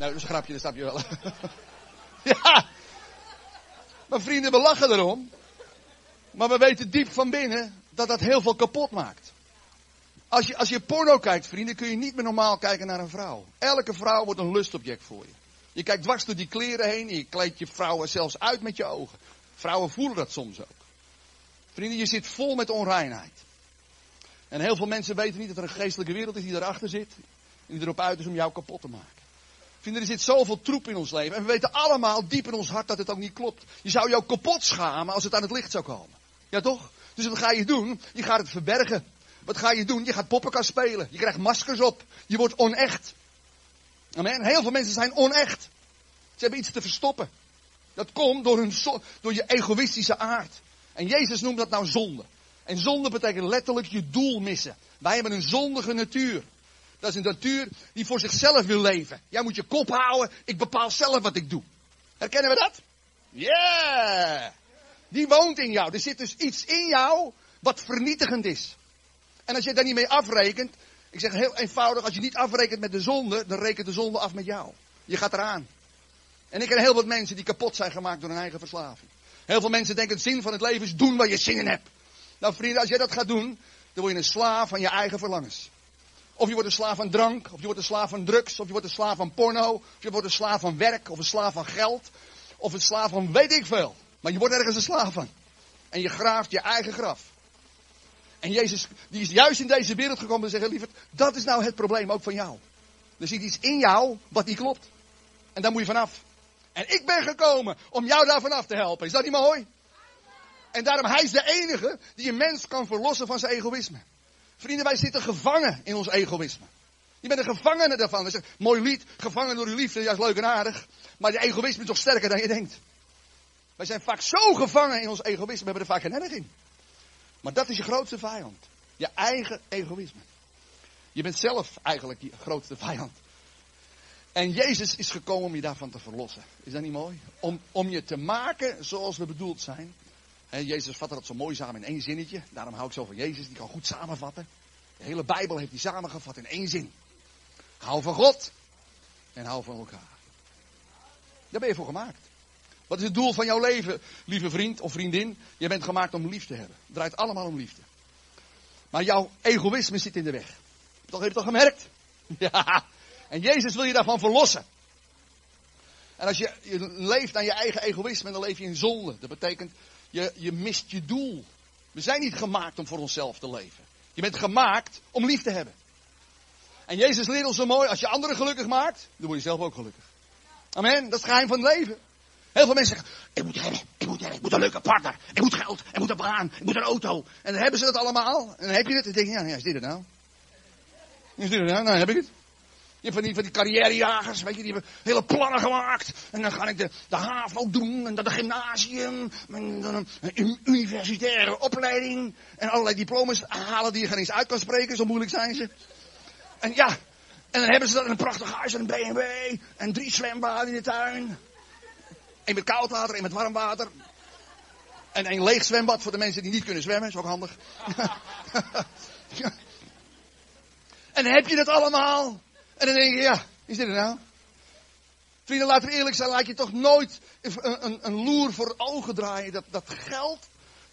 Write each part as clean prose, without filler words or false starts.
Nou, dat is een grapje, dat snap je wel. Ja. Mijn vrienden, we lachen erom. Maar we weten diep van binnen dat dat heel veel kapot maakt. Als je porno kijkt, vrienden, kun je niet meer normaal kijken naar een vrouw. Elke vrouw wordt een lustobject voor je. Je kijkt dwars door die kleren heen en je kleedt je vrouwen zelfs uit met je ogen. Vrouwen voelen dat soms ook. Vrienden, je zit vol met onreinheid. En heel veel mensen weten niet dat er een geestelijke wereld is die daarachter zit. En die erop uit is om jou kapot te maken. Vrienden, er zit zoveel troep in ons leven. En we weten allemaal diep in ons hart dat het ook niet klopt. Je zou jou kapot schamen als het aan het licht zou komen. Ja toch? Dus wat ga je doen? Je gaat het verbergen. Wat ga je doen? Je gaat poppenkast spelen. Je krijgt maskers op. Je wordt onecht. Amen. Heel veel mensen zijn onecht. Ze hebben iets te verstoppen. Dat komt door je egoïstische aard. En Jezus noemt dat nou zonde. En zonde betekent letterlijk je doel missen. Wij hebben een zondige natuur. Dat is een natuur die voor zichzelf wil leven. Jij moet je kop houden. Ik bepaal zelf wat ik doe. Herkennen we dat? Yeah! Die woont in jou. Er zit dus iets in jou wat vernietigend is. En als je daar niet mee afrekent. Ik zeg heel eenvoudig. Als je niet afrekent met de zonde. Dan rekent de zonde af met jou. Je gaat eraan. En ik ken heel wat mensen die kapot zijn gemaakt door hun eigen verslaving. Heel veel mensen denken het zin van het leven is doen wat je zin in hebt. Nou vrienden, als jij dat gaat doen. Dan word je een slaaf van je eigen verlangens. Of je wordt een slaaf van drank, of je wordt een slaaf van drugs, of je wordt een slaaf van porno, of je wordt een slaaf van werk, of een slaaf van geld, of een slaaf van weet ik veel. Maar je wordt ergens een slaaf van. En je graaft je eigen graf. En Jezus, die is juist in deze wereld gekomen en zegt, lieverd, dat is nou het probleem ook van jou. Er zit iets in jou wat niet klopt. En daar moet je vanaf. En ik ben gekomen om jou daar vanaf te helpen. Is dat niet mooi? En daarom, hij is de enige die een mens kan verlossen van zijn egoïsme. Vrienden, wij zitten gevangen in ons egoïsme. Je bent een gevangene daarvan. Dat is een mooi lied, gevangen door uw liefde, juist leuk en aardig. Maar de egoïsme is toch sterker dan je denkt. Wij zijn vaak zo gevangen in ons egoïsme, we hebben er vaak geen erg in. Maar dat is je grootste vijand. Je eigen egoïsme. Je bent zelf eigenlijk je grootste vijand. En Jezus is gekomen om je daarvan te verlossen. Is dat niet mooi? Om je te maken zoals we bedoeld zijn. He, Jezus vatte dat zo mooi samen in één zinnetje. Daarom hou ik zo van Jezus, die kan goed samenvatten. De hele Bijbel heeft hij samengevat in één zin. Hou van God en hou van elkaar. Daar ben je voor gemaakt. Wat is het doel van jouw leven, lieve vriend of vriendin? Je bent gemaakt om lief te hebben. Het draait allemaal om liefde. Maar jouw egoïsme zit in de weg. Toch, heb je het al gemerkt? Ja. En Jezus wil je daarvan verlossen. En als je leeft aan je eigen egoïsme, dan leef je in zonde. Dat betekent... Je mist je doel. We zijn niet gemaakt om voor onszelf te leven. Je bent gemaakt om lief te hebben. En Jezus leert ons zo mooi, als je anderen gelukkig maakt, dan word je zelf ook gelukkig. Amen, dat is het geheim van het leven. Heel veel mensen zeggen, ik moet een leuke partner, ik moet geld, ik moet een baan, ik moet een auto. En dan hebben ze dat allemaal. En dan heb je het en denk je, ja, is dit het nou? Is dit het nou? Nou, heb ik het. Je hebt van die carrièrejagers, weet je, die hebben hele plannen gemaakt. En dan ga ik de HAVO doen, en dan de gymnasium, en dan een universitaire opleiding. En allerlei diplomas halen die je geen eens uit kan spreken, zo moeilijk zijn ze. En ja, en dan hebben ze dat in een prachtig huis, en een BMW, en 3 zwembaden in de tuin. 1 met koud water, 1 met warm water. En 1 leeg zwembad voor de mensen die niet kunnen zwemmen, is ook handig. En heb je dat allemaal... En dan denk je, ja, is dit er nou? Vrienden, laten we eerlijk zijn. Laat je toch nooit een loer voor ogen draaien. Dat geld,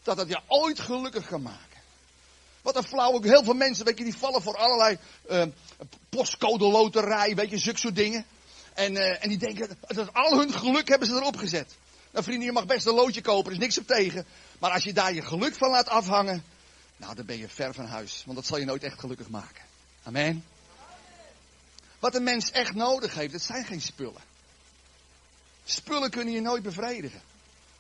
dat je ooit gelukkig kan maken. Wat een flauw. Heel veel mensen, weet je, die vallen voor allerlei postcode loterij. Weet je, zulke soort dingen. En die denken, dat al hun geluk hebben ze erop gezet. Nou vrienden, je mag best een loodje kopen. Er is niks op tegen. Maar als je daar je geluk van laat afhangen. Nou, dan ben je ver van huis. Want dat zal je nooit echt gelukkig maken. Amen. Wat een mens echt nodig heeft, dat zijn geen spullen. Spullen kunnen je nooit bevredigen.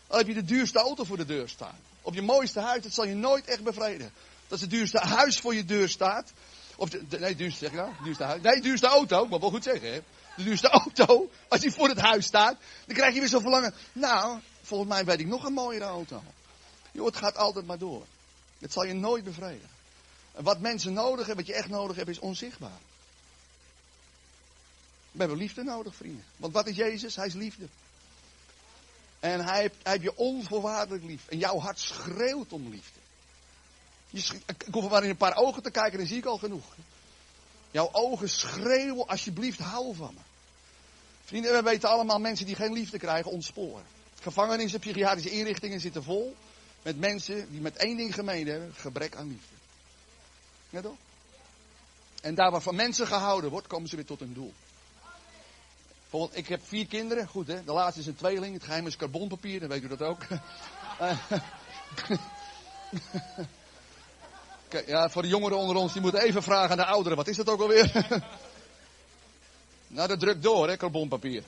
Al heb je de duurste auto voor de deur staan. Op je mooiste huis, dat zal je nooit echt bevredigen. Dat het duurste huis voor je deur staat. Of duurste, zeg ik nou? Duurste huis. Nee, duurste auto, ik mag wel goed zeggen. Hè? De duurste auto, als die voor het huis staat, dan krijg je weer zo'n verlangen. Nou, volgens mij weet ik nog een mooiere auto. Joh, het gaat altijd maar door. Het zal je nooit bevredigen. En wat mensen nodig hebben, wat je echt nodig hebt, is onzichtbaar. We hebben liefde nodig, vrienden. Want wat is Jezus? Hij is liefde. En hij heeft je onvoorwaardelijk lief. En jouw hart schreeuwt om liefde. Ik hoef er maar in een paar ogen te kijken, dan zie ik al genoeg. Jouw ogen schreeuwen, alsjeblieft, hou van me. Vrienden, we weten allemaal, mensen die geen liefde krijgen, ontsporen. Gevangenissen, psychiatrische inrichtingen zitten vol met mensen die met één ding gemeen hebben: gebrek aan liefde. Net toch? En daar waar van mensen gehouden wordt, komen ze weer tot hun doel. Bijvoorbeeld, ik heb 4 kinderen. Goed, hè? De laatste is een tweeling. Het geheim is carbonpapier. Dan weet u dat ook. Ja, voor de jongeren onder ons, die moeten even vragen aan de ouderen. Wat is dat ook alweer? Nou, dat drukt door, hè, carbonpapier.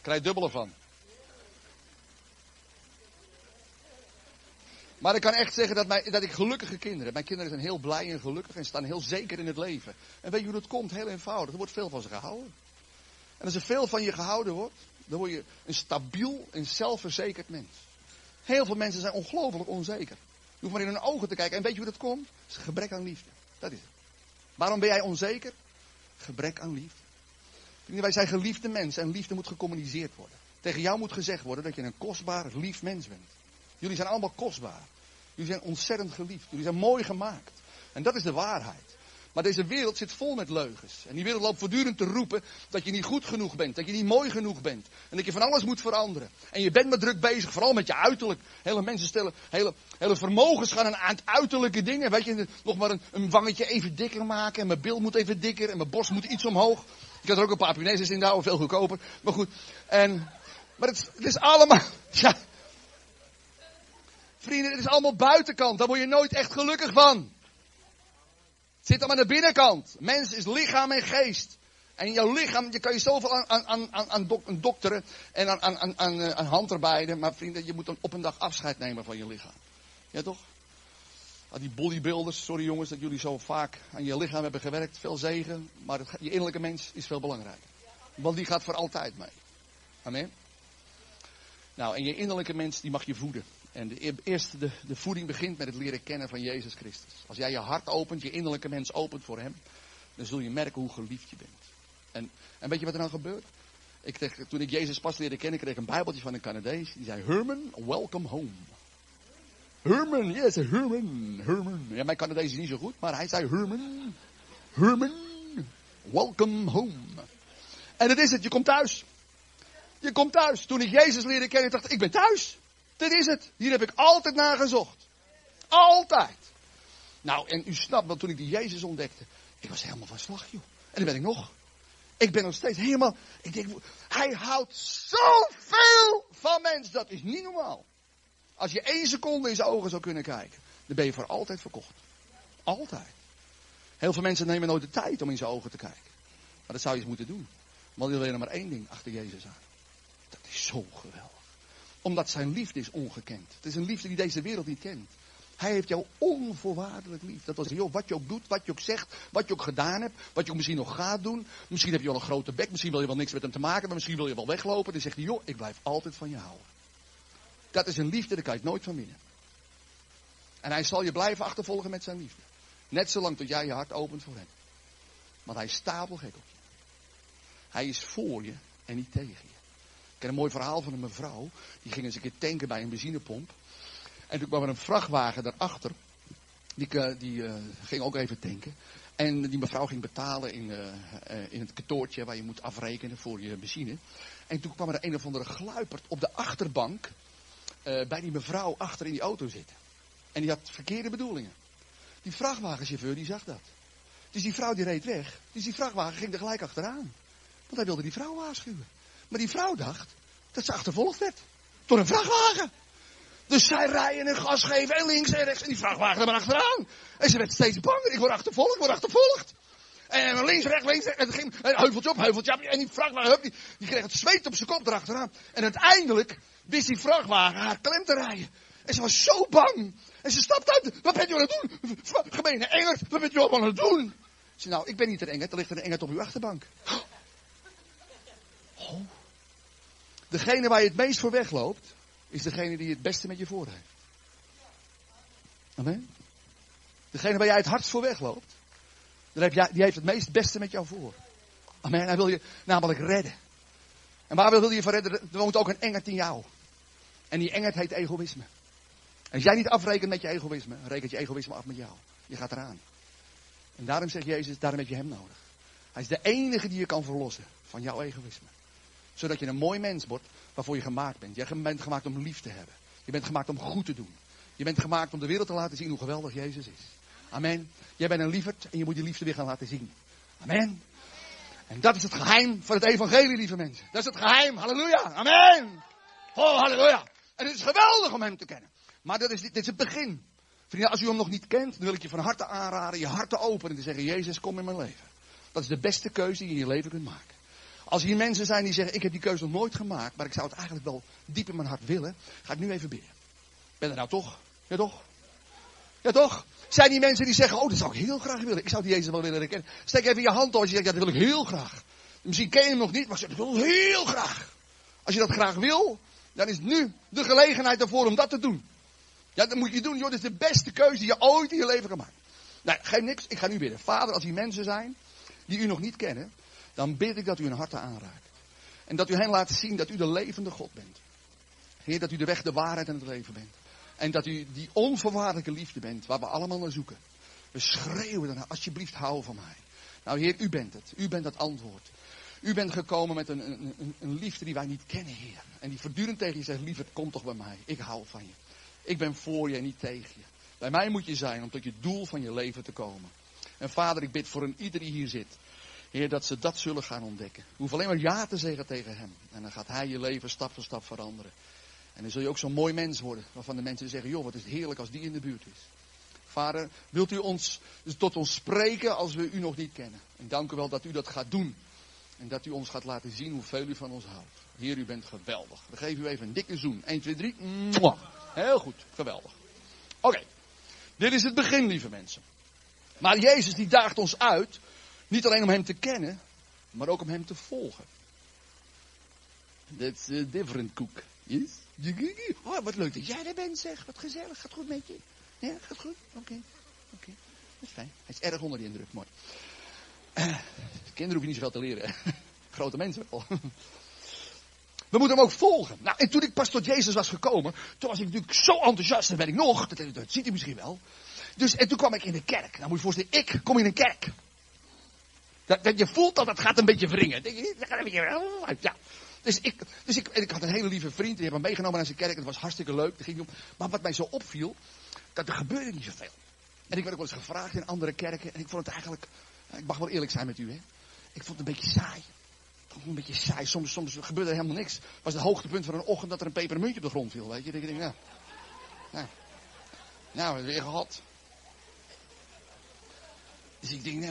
Krijg dubbele van. Maar ik kan echt zeggen dat ik gelukkige kinderen... Mijn kinderen zijn heel blij en gelukkig en staan heel zeker in het leven. En weet je hoe dat komt? Heel eenvoudig. Er wordt veel van ze gehouden. En als er veel van je gehouden wordt, dan word je een stabiel en zelfverzekerd mens. Heel veel mensen zijn ongelooflijk onzeker. Je hoeft maar in hun ogen te kijken. En weet je hoe dat komt? Het is een gebrek aan liefde. Dat is het. Waarom ben jij onzeker? Gebrek aan liefde. Wij zijn geliefde mensen en liefde moet gecommuniceerd worden. Tegen jou moet gezegd worden dat je een kostbaar, lief mens bent. Jullie zijn allemaal kostbaar. Jullie zijn ontzettend geliefd. Jullie zijn mooi gemaakt. En dat is de waarheid. Maar deze wereld zit vol met leugens. En die wereld loopt voortdurend te roepen dat je niet goed genoeg bent. Dat je niet mooi genoeg bent. En dat je van alles moet veranderen. En je bent maar druk bezig, vooral met je uiterlijk. Hele mensen stellen, hele vermogens gaan aan het uiterlijke dingen. Weet je, nog maar een wangetje even dikker maken. En mijn bil moet even dikker. En mijn borst moet iets omhoog. Ik had er ook een paar Pineses in houden, veel goedkoper. Maar goed, maar het is allemaal... Ja. Vrienden, het is allemaal buitenkant. Daar word je nooit echt gelukkig van. Het zit allemaal aan de binnenkant. Mens is lichaam en geest. En jouw lichaam, je kan je zoveel aan dokteren en aan handarbeiden. Maar vrienden, je moet dan op een dag afscheid nemen van je lichaam. Ja, toch? Die bodybuilders, sorry jongens dat jullie zo vaak aan je lichaam hebben gewerkt. Veel zegen, maar je innerlijke mens is veel belangrijker. Want die gaat voor altijd mee. Amen? Nou, en je innerlijke mens, die mag je voeden. En de voeding begint met het leren kennen van Jezus Christus. Als jij je hart opent, je innerlijke mens opent voor hem, dan zul je merken hoe geliefd je bent. En weet je wat er nou gebeurt? Toen ik Jezus pas leerde kennen, kreeg ik een bijbeltje van een Canadees. Die zei, Herman, welcome home. Herman, yes, Herman, Herman. Ja, mijn Canadees is niet zo goed, maar hij zei Herman, Herman, welcome home. En dat is het, je komt thuis. Je komt thuis. Toen ik Jezus leerde kennen, dacht ik, ben thuis. Dit is het. Hier heb ik altijd naar gezocht. Altijd. Nou, en u snapt, want toen ik die Jezus ontdekte, ik was helemaal van slag, joh. En daar ben ik nog. Ik ben nog steeds helemaal, ik denk, hij houdt zoveel van mensen. Dat is niet normaal. Als je 1 seconde in zijn ogen zou kunnen kijken, dan ben je voor altijd verkocht. Altijd. Heel veel mensen nemen nooit de tijd om in zijn ogen te kijken. Maar dat zou je eens moeten doen. Want dan wil je maar één ding achter Jezus aan. Dat is zo geweldig. Omdat zijn liefde is ongekend. Het is een liefde die deze wereld niet kent. Hij heeft jou onvoorwaardelijk lief. Dat was joh, wat je ook doet, wat je ook zegt, wat je ook gedaan hebt, wat je ook misschien nog gaat doen. Misschien heb je wel een grote bek, misschien wil je wel niks met hem te maken, maar misschien wil je wel weglopen. Dan zegt hij, joh, ik blijf altijd van je houden. Dat is een liefde, daar kan je het nooit van winnen. En hij zal je blijven achtervolgen met zijn liefde. Net zolang tot jij je hart opent voor hem. Want hij is stapelgek op je. Hij is voor je en niet tegen je. Ik ken een mooi verhaal van een mevrouw. Die ging eens een keer tanken bij een benzinepomp. En toen kwam er een vrachtwagen daarachter. Die ging ook even tanken. En die mevrouw ging betalen in het kantoortje waar je moet afrekenen voor je benzine. En toen kwam er een of andere gluiperd op de achterbank. Bij die mevrouw achter in die auto zitten. En die had verkeerde bedoelingen. Die vrachtwagenchauffeur die zag dat. Dus die vrouw die reed weg. Dus die vrachtwagen ging er gelijk achteraan. Want hij wilde die vrouw waarschuwen. Maar die vrouw dacht dat ze achtervolgd werd. Door een vrachtwagen. Dus zij rijden en gas geven en links en rechts. En die vrachtwagen er maar achteraan. En ze werd steeds banger. Ik word achtervolgd, En links, rechts. En het ging heuveltje op. En die vrachtwagen, die kreeg het zweet op zijn kop erachteraan. En uiteindelijk wist die vrachtwagen haar klem te rijden. En ze was zo bang. En ze stapt uit. Wat ben je aan het doen? Gemene engert, wat ben je allemaal aan het doen? Ze zei, nou, ik ben niet een engert. Er ligt een engert op uw achterbank. Oh. Degene waar je het meest voor wegloopt, is degene die het beste met je voor heeft. Amen. Degene waar jij het hardst voor wegloopt, die heeft het meest beste met jou voor. Amen. Hij wil je namelijk redden. En waar wil je van redden? Er woont ook een engert in jou. En die engert heet egoïsme. En als jij niet afrekent met je egoïsme, rekent je egoïsme af met jou. Je gaat eraan. En daarom zegt Jezus, daarom heb je hem nodig. Hij is de enige die je kan verlossen van jouw egoïsme. Zodat je een mooi mens wordt waarvoor je gemaakt bent. Jij bent gemaakt om lief te hebben. Je bent gemaakt om goed te doen. Je bent gemaakt om de wereld te laten zien hoe geweldig Jezus is. Amen. Jij bent een lieverd en je moet die liefde weer gaan laten zien. Amen. En dat is het geheim van het evangelie, lieve mensen. Dat is het geheim. Halleluja. Amen. Oh, halleluja. En het is geweldig om hem te kennen. Maar dit is het begin. Vrienden, als u hem nog niet kent, dan wil ik je van harte aanraden, je hart te openen en te zeggen, Jezus, kom in mijn leven. Dat is de beste keuze die je in je leven kunt maken. Als hier mensen zijn die zeggen, ik heb die keuze nog nooit gemaakt, maar ik zou het eigenlijk wel diep in mijn hart willen, ga ik nu even bidden. Ben er nou toch? Ja toch? Ja toch? Zijn die mensen die zeggen, oh, dat zou ik heel graag willen. Ik zou die Jezus wel willen herkennen. Steek even je hand door als je zegt, ja, dat wil ik heel graag. Misschien ken je hem nog niet, maar ze zeggen, dat wil ik heel graag. Als je dat graag wil, dan is nu de gelegenheid ervoor om dat te doen. Ja, dat moet je doen, joh. Dat is de beste keuze die je ooit in je leven kan maken. Nee, geef niks. Ik ga nu bidden. Vader, als die mensen zijn die u nog niet kennen, dan bid ik dat u hun harten aanraakt. En dat u hen laat zien dat u de levende God bent. Heer, dat u de weg, de waarheid en het leven bent. En dat u die onvoorwaardelijke liefde bent waar we allemaal naar zoeken. We schreeuwen daarna, alsjeblieft hou van mij. Nou Heer, u bent het. U bent dat antwoord. U bent gekomen met een liefde die wij niet kennen, Heer. En die voortdurend tegen je zegt, lieverd, kom toch bij mij. Ik hou van je. Ik ben voor je en niet tegen je. Bij mij moet je zijn om tot je doel van je leven te komen. En Vader, ik bid voor een ieder die hier zit. Heer, dat ze dat zullen gaan ontdekken. Je hoeft alleen maar ja te zeggen tegen hem. En dan gaat hij je leven stap voor stap veranderen. En dan zul je ook zo'n mooi mens worden. Waarvan de mensen zeggen, joh, wat is het heerlijk als die in de buurt is. Vader, wilt u ons tot ons spreken als we u nog niet kennen. En dank u wel dat u dat gaat doen. En dat u ons gaat laten zien hoeveel u van ons houdt. Heer, u bent geweldig. We geven u even een dikke zoen. 1, 2, 3. Mwah. Heel goed. Geweldig. Oké. Dit is het begin, lieve mensen. Maar Jezus die daagt ons uit. Niet alleen om hem te kennen. Maar ook om hem te volgen. That's a different cook. Yes? Oh, wat leuk dat jij er bent, zeg. Wat gezellig. Gaat goed met je? Ja, gaat goed? Oké. Dat is fijn. Hij is erg onder de indruk. Mooi. Kinderen hoef je niet zoveel te leren. Grote mensen wel. We moeten hem ook volgen. Nou, en toen ik pas tot Jezus was gekomen, toen was ik natuurlijk zo enthousiast, dat ben ik nog. Dat ziet u misschien wel. Dus, en toen kwam ik in de kerk. Nou, moet je voorstellen, ik kom in een kerk. Dat je voelt dat gaat een beetje wringen. Ja. Dus ik had een hele lieve vriend, die heeft me meegenomen naar zijn kerk. En het was hartstikke leuk. Dat ging om. Maar wat mij zo opviel, dat er gebeurde niet zoveel. En ik werd ook wel eens gevraagd in andere kerken. En ik vond het eigenlijk, ik mag wel eerlijk zijn met u, hè. Ik vond het een beetje saai. Soms gebeurde er helemaal niks. Het was het hoogtepunt van een ochtend dat er een pepermuntje op de grond viel. Weet je, dat ik denk, nou, we hebben weer gehad. Dus ik denk,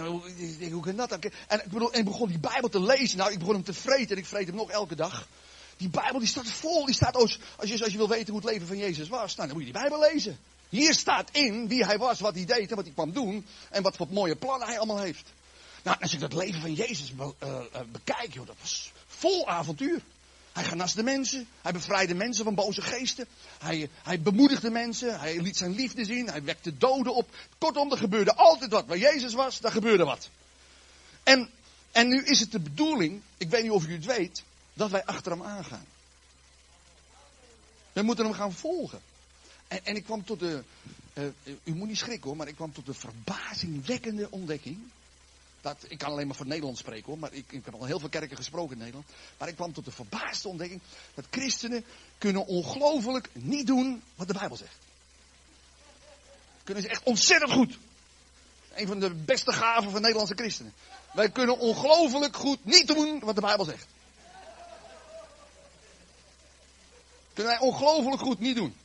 hoe kan dat dan? En ik begon die Bijbel te lezen. Nou, ik begon hem te vreten en ik vreet hem nog elke dag. Die Bijbel, die staat vol. Die staat als je wil weten hoe het leven van Jezus was, nou, dan moet je die Bijbel lezen. Hier staat in wie hij was, wat hij deed en wat hij kwam doen. En wat voor mooie plannen hij allemaal heeft. Nou, als ik dat leven van Jezus bekijk, joh, dat was vol avontuur. Hij genaste mensen, hij bevrijdde mensen van boze geesten. Hij bemoedigde mensen, hij liet zijn liefde zien, hij wekte doden op. Kortom, er gebeurde altijd wat. Waar Jezus was, daar gebeurde wat. En nu is het de bedoeling, ik weet niet of u het weet, dat wij achter hem aangaan. We moeten hem gaan volgen. En ik kwam tot de, u moet niet schrikken hoor, maar ik kwam tot de verbazingwekkende ontdekking. Ik kan alleen maar voor Nederland spreken hoor, maar ik heb al heel veel kerken gesproken in Nederland. Maar ik kwam tot de verbaasde ontdekking dat christenen kunnen ongelooflijk niet doen wat de Bijbel zegt. Kunnen ze echt ontzettend goed. Een van de beste gaven van Nederlandse christenen. Wij kunnen ongelooflijk goed niet doen wat de Bijbel zegt. Kunnen wij ongelooflijk goed niet doen.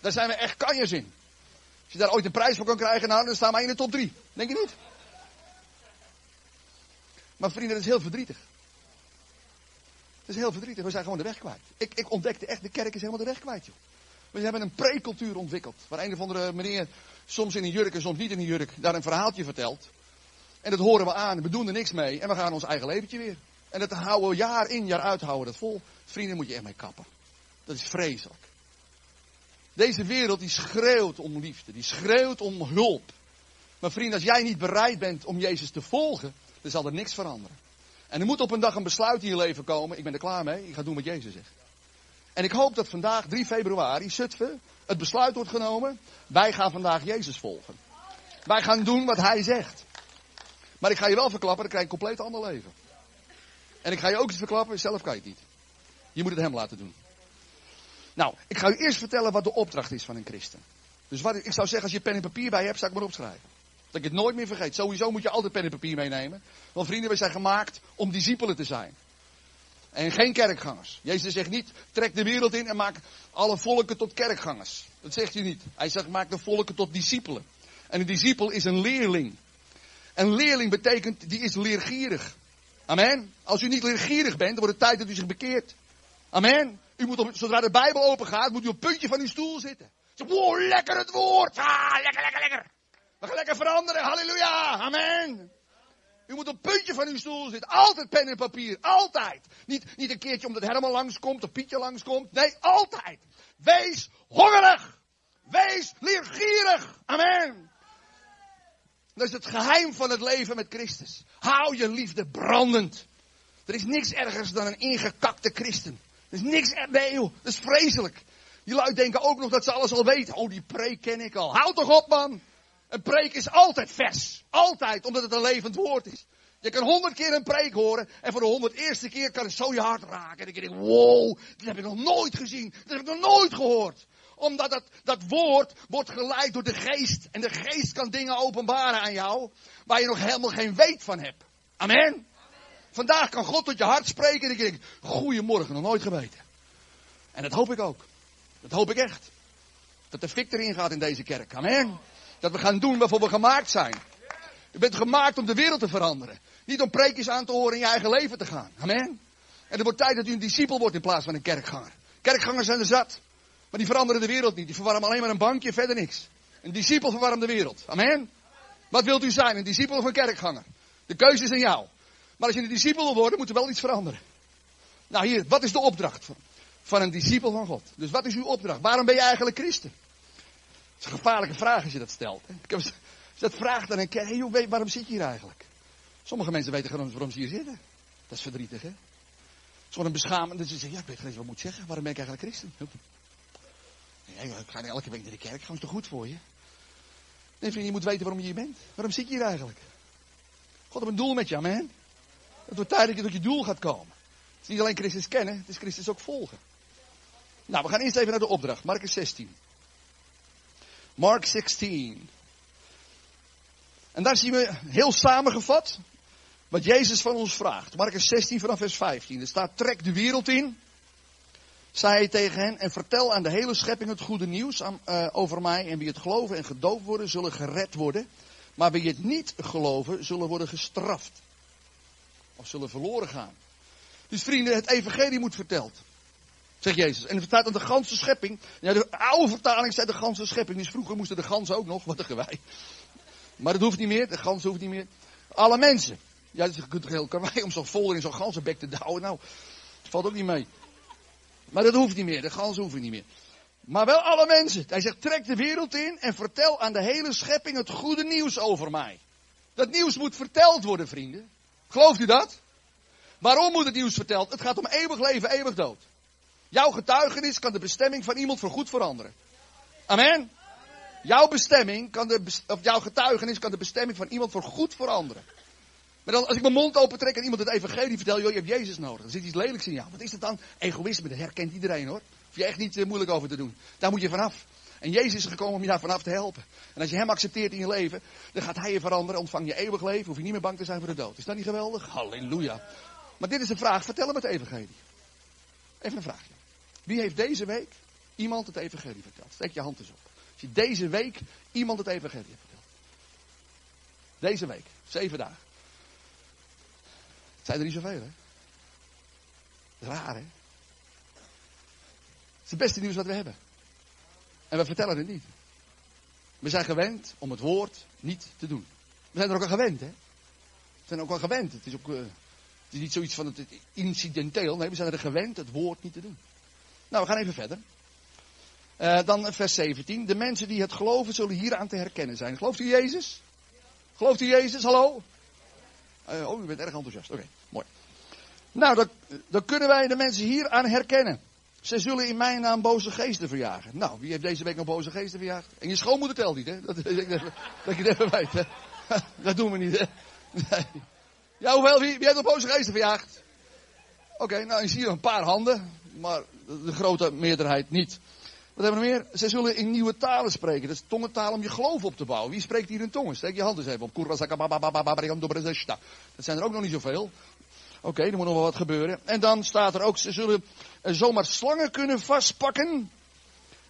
Daar zijn we echt kanjers in. Als je daar ooit een prijs voor kan krijgen, nou, dan staan wij in de top 3. Denk je niet? Maar vrienden, dat is heel verdrietig. Dat is heel verdrietig. We zijn gewoon de weg kwijt. Ik ontdekte echt, de kerk is helemaal de weg kwijt, joh. We hebben een precultuur ontwikkeld. Waar een of andere meneer soms in een jurk en soms niet in een jurk daar een verhaaltje vertelt. En dat horen we aan. We doen er niks mee. En we gaan ons eigen leventje weer. En dat houden we jaar in, jaar uit houden dat vol. Vrienden, moet je echt mee kappen. Dat is vreselijk. Deze wereld die schreeuwt om liefde. Die schreeuwt om hulp. Maar vrienden, als jij niet bereid bent om Jezus te volgen, dan zal er niks veranderen. En er moet op een dag een besluit in je leven komen. Ik ben er klaar mee. Ik ga doen wat Jezus zegt. En ik hoop dat vandaag, 3 februari, Zutphen, het besluit wordt genomen. Wij gaan vandaag Jezus volgen. Wij gaan doen wat hij zegt. Maar ik ga je wel verklappen, dan krijg je een compleet ander leven. En ik ga je ook iets verklappen, zelf kan je het niet. Je moet het hem laten doen. Nou, ik ga u eerst vertellen wat de opdracht is van een christen. Dus wat ik zou zeggen, als je pen en papier bij hebt, zou ik maar opschrijven. Dat ik het nooit meer vergeet. Sowieso moet je altijd pen en papier meenemen. Want vrienden, wij zijn gemaakt om discipelen te zijn. En geen kerkgangers. Jezus zegt niet, trek de wereld in en maak alle volken tot kerkgangers. Dat zegt hij niet. Hij zegt, maak de volken tot discipelen. En een discipel is een leerling. Een leerling betekent, die is leergierig. Amen. Als u niet leergierig bent, dan wordt het tijd dat u zich bekeert. Amen. U moet zodra de Bijbel open gaat, moet u op het puntje van uw stoel zitten. Wow, lekker het woord. Ah, lekker, lekker, lekker. We gaan lekker veranderen. Halleluja. Amen. U moet op het puntje van uw stoel zitten. Altijd pen en papier. Altijd. Niet een keertje omdat Herman langskomt of Pietje langskomt. Nee, altijd. Wees hongerig. Wees leergierig. Amen. Dat is het geheim van het leven met Christus. Hou je liefde brandend. Er is niks ergers dan een ingekakte christen. Er is niks ergers. Nee joh, dat is vreselijk. Die lui denken ook nog dat ze alles al weten. Oh, die preek ken ik al. Houd toch op, man. Een preek is altijd vers. Altijd, omdat het een levend woord is. Je kan 100 keer een preek horen. En voor de 101ste keer kan het zo je hart raken. En dan denk je, wow, dit heb ik nog nooit gezien. Dit heb ik nog nooit gehoord. Omdat dat woord wordt geleid door de geest. En de geest kan dingen openbaren aan jou. Waar je nog helemaal geen weet van hebt. Amen. Vandaag kan God tot je hart spreken. En ik denk, goeiemorgen, nog nooit geweten. En dat hoop ik ook. Dat hoop ik echt. Dat de fik erin gaat in deze kerk. Amen. Dat we gaan doen waarvoor we gemaakt zijn. Je bent gemaakt om de wereld te veranderen. Niet om preekjes aan te horen en je eigen leven te gaan. Amen. En het wordt tijd dat u een discipel wordt in plaats van een kerkganger. Kerkgangers zijn er zat. Maar die veranderen de wereld niet. Die verwarmen alleen maar een bankje, verder niks. Een discipel verwarmt de wereld. Amen. Wat wilt u zijn? Een discipel of een kerkganger? De keuze is aan jou. Maar als je een discipel wil worden, moet er wel iets veranderen. Nou hier, wat is de opdracht van een discipel van God? Dus wat is uw opdracht? Waarom ben je eigenlijk christen? Het is een gevaarlijke vraag als je dat stelt. Als je dat vraagt aan een kerk, hey, waarom zit je hier eigenlijk? Sommige mensen weten gewoon waarom ze hier zitten. Dat is verdrietig, hè? Zo'n beschamende, ze zeggen, ja, ik weet niet wat ik moet zeggen. Waarom ben ik eigenlijk christen? Ja, ik ga elke week naar de kerk, gewoon is toch goed voor je? Nee, vriend, je moet weten waarom je hier bent. Waarom zit je hier eigenlijk? God heeft een doel met je, amen. Het wordt tijd dat je tot je doel gaat komen. Het is niet alleen Christus kennen, het is Christus ook volgen. Nou, we gaan eerst even naar de opdracht. Markus 16. Mark 16. En daar zien we heel samengevat wat Jezus van ons vraagt. Markus 16 vanaf vers 15. Er staat, trek de wereld in, zei hij tegen hen, en vertel aan de hele schepping het goede nieuws over mij. En wie het geloven en gedoopt worden, zullen gered worden. Maar wie het niet geloven, zullen worden gestraft. Of zullen verloren gaan. Dus vrienden, het evangelie moet verteld. Zegt Jezus. En het staat aan de ganse schepping. Ja, de oude vertaling zei de ganse schepping. Dus vroeger moesten de ganzen ook nog. Wat een gewei. Maar dat hoeft niet meer. De ganzen hoeft niet meer. Alle mensen. Ja, dat is een heel karwei om zo'n folder in zo'n ganzenbek te douwen. Nou, dat valt ook niet mee. Maar dat hoeft niet meer. De ganzen hoeven niet meer. Maar wel alle mensen. Hij zegt, trek de wereld in en vertel aan de hele schepping het goede nieuws over mij. Dat nieuws moet verteld worden, vrienden. Gelooft u dat? Waarom moet het nieuws verteld? Het gaat om eeuwig leven, eeuwig dood. Jouw getuigenis kan de bestemming van iemand voorgoed veranderen. Amen? Jouw getuigenis kan de bestemming van iemand voorgoed veranderen. Maar dan, als ik mijn mond open trek en iemand het evangelie vertel, joh, je hebt Jezus nodig. Er zit iets lelijks in jou. Wat is dat dan? Egoïsme, dat herkent iedereen hoor. Hoef je echt niet moeilijk over te doen. Daar moet je vanaf. En Jezus is gekomen om je daar vanaf te helpen. En als je hem accepteert in je leven, dan gaat hij je veranderen. Ontvang je eeuwig leven, hoef je niet meer bang te zijn voor de dood. Is dat niet geweldig? Halleluja. Maar dit is de vraag, vertel hem het evangelie. Even een vraagje. Wie heeft deze week iemand het evangelie verteld? Steek je hand eens op. Als je deze week iemand het evangelie hebt verteld. Deze week, 7 dagen. Het zijn er niet zoveel, hè? Raar, hè? Het is het beste nieuws wat we hebben. En we vertellen het niet. We zijn gewend om het woord niet te doen. We zijn er ook aan gewend, hè? We zijn er ook aan gewend. Het is ook... Het is niet zoiets van het incidenteel. Nee, we zijn er gewend het woord niet te doen. Nou, we gaan even verder. Dan vers 17. De mensen die het geloven zullen hieraan te herkennen zijn. Gelooft u Jezus? Gelooft u Jezus? Hallo? U bent erg enthousiast. Oké, mooi. Nou, dan kunnen wij de mensen hieraan herkennen. Ze zullen in mijn naam boze geesten verjagen. Nou, wie heeft deze week nog boze geesten verjaagd? En je schoonmoeder telt niet, hè? Dat je het even weet, hè? Dat doen we niet, hè? Nee. Ja, hoewel, wie heeft nog boze geesten verjaagd? Oké, nou je ziet een paar handen, maar de grote meerderheid niet. Wat hebben we nog meer? Zij zullen in nieuwe talen spreken. Dat is tongentaal om je geloof op te bouwen. Wie spreekt hier in tongen? Steek je hand eens even op. Dat zijn er ook nog niet zoveel. Oké, er moet nog wel wat gebeuren. En dan staat er ook, ze zullen zomaar slangen kunnen vastpakken.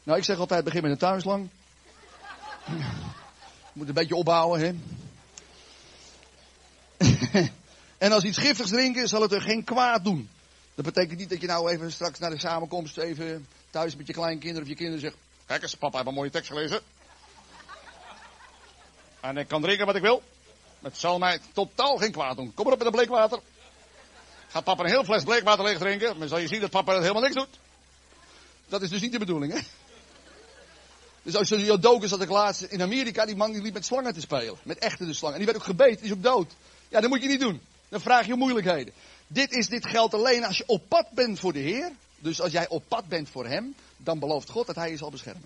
Nou, ik zeg altijd, begin met een tuinslang. Moet een beetje opbouwen, hè. En als iets giftigs drinken, zal het er geen kwaad doen. Dat betekent niet dat je nou even straks naar de samenkomst even thuis met je kleinkinderen of je kinderen zegt... Kijk eens, papa heeft een mooie tekst gelezen. En ik kan drinken wat ik wil. Het zal mij totaal geen kwaad doen. Kom maar op met een bleekwater. Gaat papa een heel fles bleekwater leeg drinken, dan zal je zien dat papa dat helemaal niks doet. Dat is dus niet de bedoeling, hè. Dus als je Jodokus had ik laatst in Amerika, die man die liep met slangen te spelen. Met echte de slangen. En die werd ook gebeten, die is ook dood. Ja, dat moet je niet doen. Dan vraag je moeilijkheden. Dit geldt alleen als je op pad bent voor de Heer. Dus als jij op pad bent voor hem, dan belooft God dat hij je zal beschermen.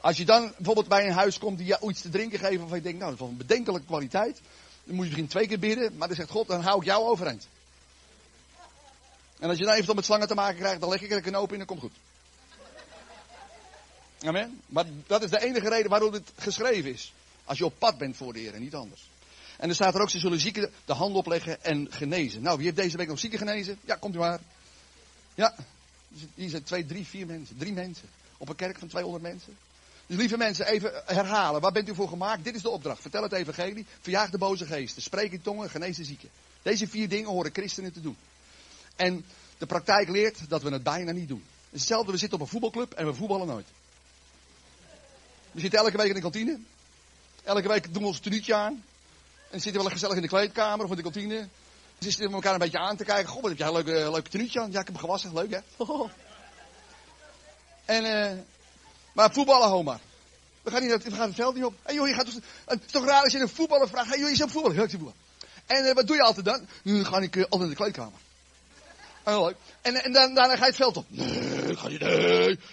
Als je dan bijvoorbeeld bij een huis komt die je iets te drinken geeft, waarvan je denkt, nou, dat is van een bedenkelijke kwaliteit. Dan moet je misschien 2 keer bidden, maar dan zegt God, dan hou ik jou overeind. En als je dan eventueel met slangen te maken krijgt, dan leg ik er een knoop in en dat komt goed. Amen. Maar dat is de enige reden waarom dit geschreven is. Als je op pad bent voor de Heer en niet anders. En er staat er ook, ze zullen zieken de hand opleggen en genezen. Nou, wie heeft deze week nog zieken genezen? Ja, komt u maar. Ja, hier zijn 2, 3, 4 mensen. 3 mensen. Op een kerk van 200 mensen. Dus lieve mensen, even herhalen. Waar bent u voor gemaakt? Dit is de opdracht. Vertel het evangelie. Verjaag de boze geesten. Spreek in tongen. Genees de zieken. Deze 4 dingen horen christenen te doen. En de praktijk leert dat we het bijna niet doen. Het is hetzelfde, we zitten op een voetbalclub en we voetballen nooit. We zitten elke week in de kantine. Elke week doen we ons tenuutje aan. En zitten we wel gezellig in de kleedkamer of in de kantine. Dan zitten we elkaar een beetje aan te kijken. Goh, wat heb jij een leuke tenuutje aan? Ja, ik heb hem gewassen. Leuk, hè? Maar voetballen, hou maar. We gaan het veld niet op. Hey, joh, je gaat toch, het is toch raar als je een voetballer vraagt. Hey, joh, je bent voetballer. Leuk, je voetbal. En wat doe je altijd dan? Nu ga ik altijd in de kleedkamer. Heel leuk. En daarna ga je het veld op. Nee,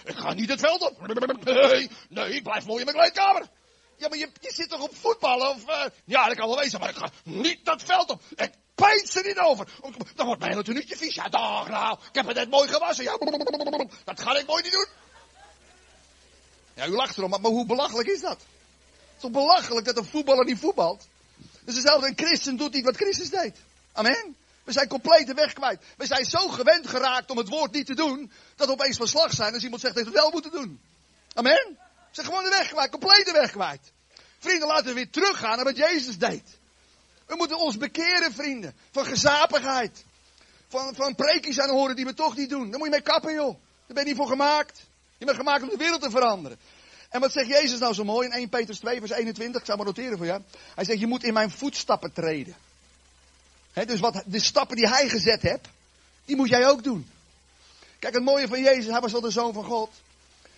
ik ga niet het veld op. Nee, ik blijf mooi in mijn kleedkamer. Ja, maar je zit toch op voetballen? Of, ja, dat kan wel wezen, maar ik ga niet dat veld op. Ik peins er niet over. Dan wordt mijn hele tenuutje vies. Ja, dag nou. Ik heb het net mooi gewassen. Ja, dat ga ik mooi niet doen. Ja, u lacht erom, maar hoe belachelijk is dat? Het is toch belachelijk dat een voetballer niet voetbalt? Dus dezelfde, een christen doet niet wat Christus deed. Amen? We zijn compleet de weg kwijt. We zijn zo gewend geraakt om het woord niet te doen, dat we opeens van slag zijn als iemand zegt dat we het wel moeten doen. Amen? We zijn gewoon de weg kwijt, compleet de weg kwijt. Vrienden, laten we weer teruggaan naar wat Jezus deed. We moeten ons bekeren, vrienden, van gezapigheid. Van preekjes aan horen die we toch niet doen. Daar moet je mee kappen, joh. Daar ben je niet voor gemaakt. Je bent gemaakt om de wereld te veranderen. En wat zegt Jezus nou zo mooi in 1 Petrus 2 vers 21, ik zou maar noteren voor jou. Hij zegt, je moet in mijn voetstappen treden. He, dus de stappen die hij gezet hebt, die moet jij ook doen. Kijk, het mooie van Jezus, hij was wel de Zoon van God.